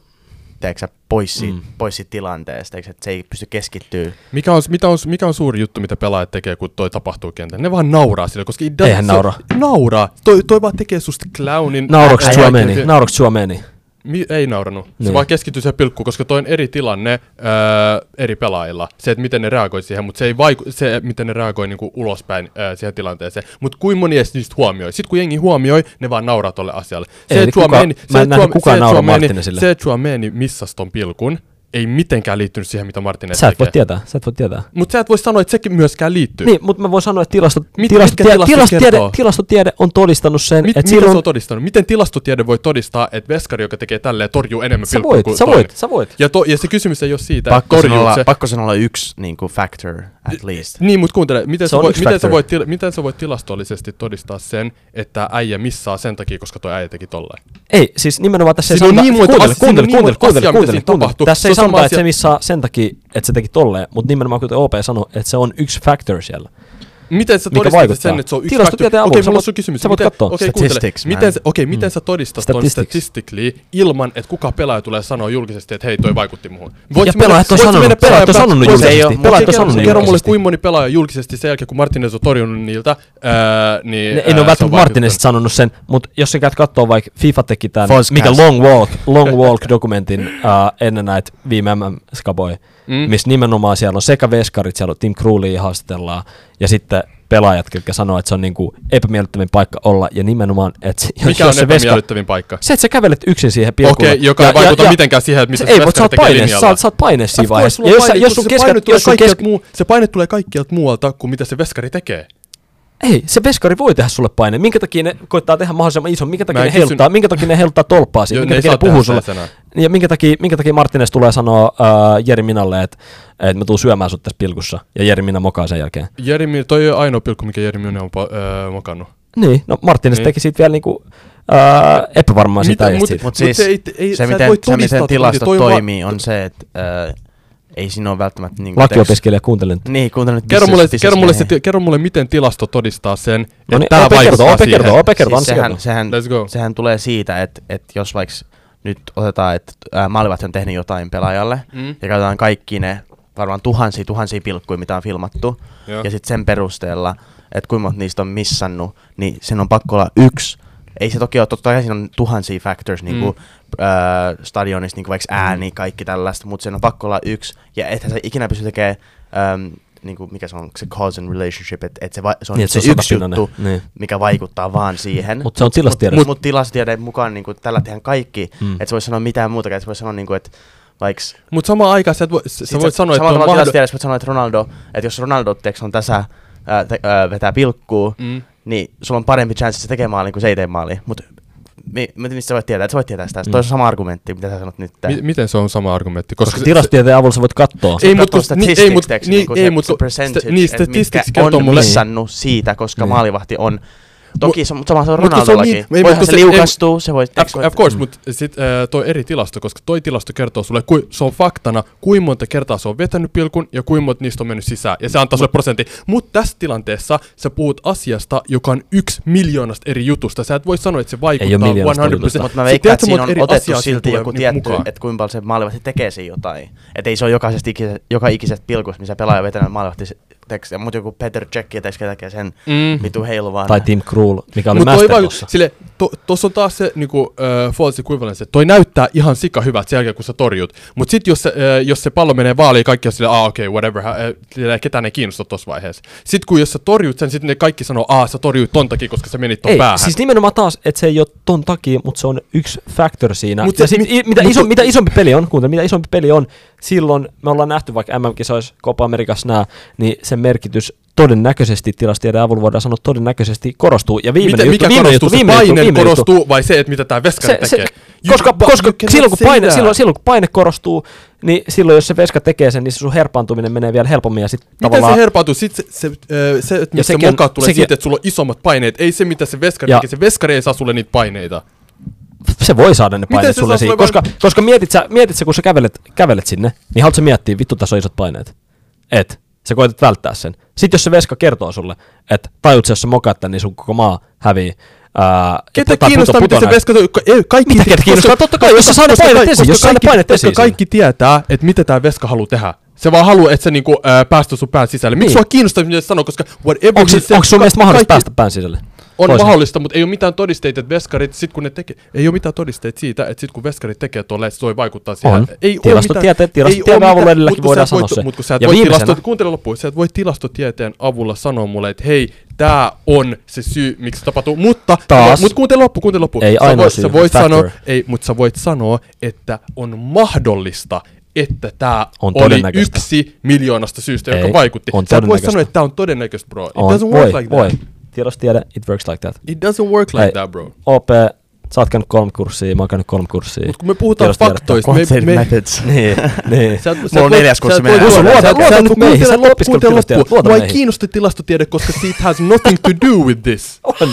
Teeksä, pois, siitä, mm. pois siitä tilanteesta, teeksä, että se ei pysty keskittyä. Mikä on, mitä on, mikä on suuri juttu, mitä pelaajat tekee, kun toi tapahtuu kentällä? Ne vaan nauraa sille, koska... Eihän naura. Nauraa. Toi, toi vaan tekee susta clownin... Nauroks sua meni? Nauroks sua meni? Mi- ei naurannut. Niin. Se vaan keskittyy siihen pilkkuun, koska toi on eri tilanne öö, eri pelaajilla. Se, että miten ne reagoi siihen, mutta se, ei vaiku- se miten ne reagoi niinku ulospäin öö, siihen tilanteeseen. Mutta kuin moni edes niistä huomioi? Sitten kun jengi huomioi, ne vaan nauraa tolle asialle. Se, että sua meni, se, et sua meni, missasi ton pilkun, ei mitenkään liittynyt siihen, mitä Martinez tekee. Sä et voi tietää, sä et voi tietää. Mutta sä et voi sanoa, että sekin myöskään liittyy. Niin, mutta mä voin sanoa, että tilastot, Mit, tilastotiede, tilastotiede, tilastotiede on todistanut sen, Mit, että silloin... Se on todistanut? Miten tilastotiede voi todistaa, että veskari, joka tekee tälleen, torjuu enemmän pilkkuun kuin sä voit, sä voit. Ja, to, ja se kysymys ei ole siitä, pakko että torjuu se... Pakko sen olla yksi niin kuin factor, at least. Niin, mutta kuuntele, miten sä, voit, miten, sä voit, miten sä voit tilastollisesti todistaa sen, että äijä missaa sen takia, koska toi äijä teki tolleen? Ei, siis nimenomaan tässä ei sanota... Kuuntele, kuuntele, kuuntele, kuuntele. Sanotaan, että se missaa sen takia, että se teki tolleen, mutta nimenomaan kuten O P sanoi, että se on yksi factor siellä. Miten sä todistat sen, että se on yksi factor? Okei, okay, mulla on sun kysymys. Sä voit katsoa. Okei, miten, okay, miten mm. sä todistat ton statistically ilman, että kuka pelaaja tulee sanoa julkisesti, että hei, toi vaikutti muuhun? Ja pelaajat on sanonut. Pelaajat on sanonut julkisesti. Pelaajat on sanonut julkisesti. Kerro mulle, kuinka moni pelaaja julkisesti sen jälkeen, kun Martinez on torjunut niiltä, niin... Ei ole välttämättä Martinez sanonut sen, mutta jos sä käyt katsoa vaikka FIFA teki tämän, mikä Long Walk-dokumentin ennen näitä viime M M-skaboja, missä nimenomaan siellä on sekä veskarit, siellä on Tim Krulia haastatellaan, ja sitten pelaajat, jotka sanoo, että se on niinku epämiellyttävin paikka olla, ja nimenomaan, että... Mikä on epämiellyttävin veska... paikka? Se, että sä kävelet yksin siihen pilkulle. Okei, okay, joka ja, ei vaikuta ja, mitenkään siihen, että missä ei, se veskari tekee linjalla. Sä oot paineessa siinä vaiheessa. Se paine tulee kaikkialta muualta kuin mitä se veskari tekee. Ei, se veskari voi tehdä sulle paine. Minkä takia ne koittaa tehdä mahdollisimman ison, minkä takia ne kysyn... heiluttaa, minkä takia ne heiluttaa tolppaa siitä, minkä takia ne puhuu sulle. Ja minkä takia, minkä takia Martinez tulee sanoa uh, Jeri Minalle, että et mä tuun syömään sut tässä pilkussa, ja Jeri Mina mokaa sen jälkeen. Jeri Mina, toi ei ole ainoa pilkku, mikä Jeri Mina on uh, mokannut. Niin, no Martinez niin. teki siitä vielä niinku... Öö, epävarmaa sitä ei siitä. Mutta siis ei, ei, se, miten, se, miten tilastot toimii, on se, että... Öö, ei siinä ole välttämättä... Niin lakiopiskelija kuuntelen. Niin, kuuntelen. Kerro mulle, kerro, mulle se, kerro mulle, miten tilasto todistaa sen, no että niin, tämä vaikuttaa siihen. Ope kertoo, siis sehän, sehän, sehän tulee siitä, että, että jos vaikka nyt otetaan, että maalivahti on tehnyt jotain pelaajalle, mm. ja käytetään kaikki ne varmaan tuhansia, tuhansia pilkkuja, mitä on filmattu, ja, ja sitten sen perusteella, että kuinka monta niistä on missannut, niin sen on pakko olla yksi. Ei se toki ole, totta kai siinä on tuhansia factors, niin kuin mm. äh, stadionista, niin kuin vaikka ääni, kaikki tällaista, mutta sen on pakko olla yksi. Ja ethän sä ikinä pysty tekemään, ähm, niin kuin mikä se on, se cause and relationship, että et se, va- se on niin, se, se yksi juttu, niin. mikä vaikuttaa vaan siihen. Mutta se on tilastotiede. Mutta mut tilastotiede mukaan niin kuin, tällä tehdään kaikki, mm. että se voisi sanoa mitään muutakaan, että se voisi sanoa, niin kuin, että vaikka... Mutta samaan aikaan sä, et voi, sä, sä voit sanoa, että... Samalla tavalla tilastotiede, sä voit sanoa, että Ronaldo, että jos Ronaldo tekst on tässä, ää, te, ää, vetää pilkkuu, mm. niin sulla on parempi chance, että se tekee maaliin kuin se ei tee maaliin. Mutta mi- mistä sä voit tietää? Et sä voit tietää sitä. Mm. Toi on sama argumentti, mitä sä sanot nyt. M- miten se on sama argumentti? Koska, Koska tilastotieteen avulla sä voit katsoa. Ei, mutta statistics, se percentage, että mitkä on missannut siitä, koska maalivahti on... Toki se on, mutta sama se on Ronaldollakin. Voihan se liukastuu, se voi... Of course, mutta sitten toi eri tilasto, koska toi tilasto kertoo sulle, se on faktana, kuinka monta kertaa se on vetänyt pilkun ja kuinka monta niistä on mennyt sisään. Ja se antaa sulle prosentin. Mutta tässä tilanteessa sä puhut asiasta, joka on yksi miljoonasta eri jutusta. Sä et voi sanoa, että se vaikuttaa sata prosenttia. Mutta mä veikkaan, että siinä on otettu silti joku tietty, että kuinka paljon se maalivahti tekee siinä jotain. Että ei se ole joka ikisestä pilkusta, missä pelaaja vetää maalivahti. Mutta joku Peter Cech jätäisikö tekee sen mm. vitu heiluvaan. Tai Tim Krul, mikä oli mästä tuossa. Tuossa on taas se niinku, uh, false equivalence, toi näyttää ihan sika hyvältä sen jälkeen, kun sä torjut. Mutta sitten jos, uh, jos se pallo menee vaaliin, kaikki on silleen, ah okei, okay, whatever, uh, ketään ei kiinnosta tuossa vaiheessa. Sitten kun jos sä torjut sen, sitten ne kaikki sanoo, ah sä torjuit ton takia, koska sä menit ton ei, päähän. Siis nimenomaan taas, että se ei ole ton takia, mutta se on yksi factor siinä. Mut ja se, sit, mi- mitä, iso, mitä isompi peli on, kuuntele, mitä isompi peli on, silloin me ollaan nähty vaikka M M-kisoissa, Copa Amerikassa nää, niin sen merkitys todennäköisesti, tilastotiedon avulla voidaan sanoa, todennäköisesti korostuu. Ja viimeinen Miten, juttu, mikä viimeinen korostuu, juttu, se paine korostuu juttu. Vai se, että mitä tämä veskari tekee? Se, koska koska silloin, kun paine, silloin, silloin kun paine korostuu, niin silloin jos se veska tekee sen, niin se sun herpaantuminen menee vielä helpommin. Ja sit miten tavallaan... se herpaantuu? Sitten se, se, se että missä sekin, mokaa tulee sekin... siitä, että sulla on isommat paineet. Ei se, mitä se veskari ja. tekee. Se veskari ei saa sulle niitä paineita. Se voi saada ne paineet sulle siihen. Koska, vai... koska mietit, sä, mietit sä, kun sä kävelet, kävelet sinne, niin haluat sä miettiä, vittu tässä on isot paineet. Et. Sä koetat välttää sen. Sitten jos se veska kertoo sulle, että tajut sä, jos sä mokaat tän, niin sun koko maa hävii. Ää, ketä kiinnostaa, miten se veska... Ei, kaikki mitä ketä kiinnostaa? Totta kai, jos sä saa ne painet esiin. Jos saa ne painet esiin. Koska kaikki tietää, että mitä tää veska haluaa tehdä. Se vaan haluaa, että se niinku, äh, päästää sun pään sisälle. Miksi niin. sua kiinnostaa, mitä sä sanoo, koska... Onko sun mielestä mahdollista päästä pään sisälle? On toisin. Mahdollista, mutta ei ole mitään todisteita, että veskarit, sit kun ne tekee, ei ole mitään todisteita siitä, että sit kun veskarit tekee tuolle, se voi vaikuttaa siihen. On. Ei ole mitään. Tilastotieteen avulla edelläkin voidaan sanoa se. Mutta kun sä et voi, tilasto, kuuntele loppuun, sä et voi tilastotieteen avulla sanoa mulle, että hei, tää on se syy, miksi tapahtuu. Mutta, Taas. mutta kuuntele loppuun, kuuntele loppuun. Ei sä ainoa voi, syy, sä voit sanoa, ei, mutta sä voit sanoa, että on mahdollista, että tämä oli yksi miljoonasta syystä, joka ei, vaikutti. Sä et voi sanoa, että tämä on todennäköistä, bro. It on. doesn't work voi, like voi. that. Tiedossa tiedä, it works like that. It doesn't work like ei. that, bro. O P, sä oot käynyt kolme kurssia, mä oon käynyt kolme kurssia. Mut kun me puhutaan tiedosti faktoista, tiedä, me... Niin, niin. Mulla on neljäs kurssi mennä. Luota nyt meihin, sä kuuntele loppuun. Mua ei kiinnosti tilastotiede, koska siitä has nothing to do with this. On.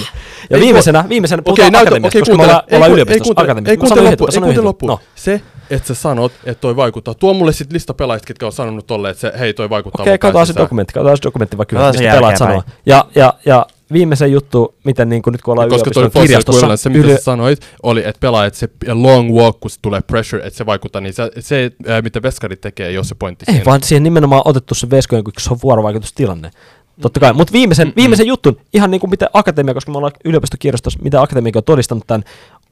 Ja viimeisenä, viimeisenä puhutaan akatemiasta, koska me ollaan yliopistossa akatemiasta. Ei kuuntele loppuun. Se, että sä sanot, että toi vaikuttaa. Tuo mulle sit lista pelaajista, ketkä on sanonut tolle, että hei, toi vaikuttaa. Okei, katsotaan se dokumentti, katsotaan se dokumentti vaikka yhdessä, mistä pelaat sanoo. Ja viimeisen juttu, miten niin nyt kun ollaan yliopiston kirjastossa... Se, mitä yli... sä sanoit, oli, että pelaajat se long walk, kun se tulee pressure, että se vaikuttaa, niin se, se äh, mitä veskari tekee, jos se pointti ei, siinä. Vaan siihen nimenomaan otettu se veskojen, kun se on vuorovaikutustilanne. Totta kai, mutta viimeisen, viimeisen mm-hmm. jutun, ihan niin kuin mitä akatemia, koska me ollaan yliopistokirjastossa, mitä akatemia on todistanut tämän,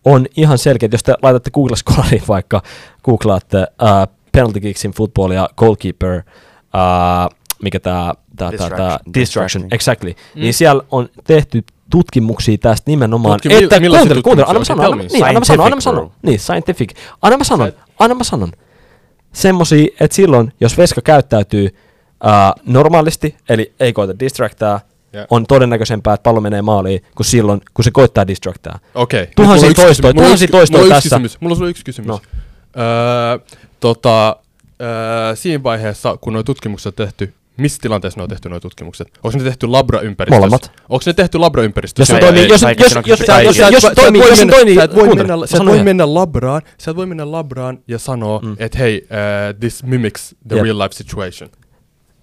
on ihan selkeä, että jos te laitatte Google Scholariin vaikka, googlaatte uh, penalty kicks in football ja goalkeeper, uh, mikä tämä... Tää, distraction. Tää, tää, distraction, exactly. Mm. Niin siellä on tehty tutkimuksia tästä nimenomaan, Tutki, että mi- kuuntele, kuuntele, anna mä sanon, niin, anna mä sanon, anna mä sanon, niin, scientific, anna mä sanon, anna mä sanon, semmosia, että silloin, jos veska käyttäytyy uh, normaalisti, eli ei koeta distractaa, yeah. on todennäköisempää, että pallo menee maaliin, kuin silloin, kun se koittaa distractaa. Okei. Okay. Tuhansia toistoja, tuhansia toistoja tässä. Mulla on sulle yksi kysymys. No. Öö, tota, öö, siinä vaiheessa, kun nuo tutkimukset on tehty, missä tilanteessa ne on tehty nuo tutkimukset? Onko ne tehty labraympäristössä? Molemmat. Onko ne tehty labraympäristössä? Jos toimii, jos jos jos toimii, jos toimii, sä et voi mennä, sä voi mennä labraan, sä voi mennä labraan ja sanoa, mm. että hei, uh, this mimics the yep. real life situation.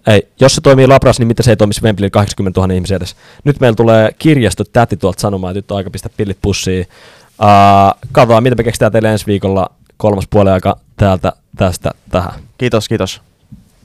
Ei, jos se toimii labrassa, niin mitä se ei toimisi Wembleyllä kahdeksankymmentätuhatta ihmisiä edes. Nyt meillä tulee kirjastotäti tuolta sanomaan, että nyt on aika pistää pillit pussiin. Uh, katsotaan, mitä me keksitään teille ensi viikolla kolmas puoliaika täältä tästä tähän. Kiitos, kiitos.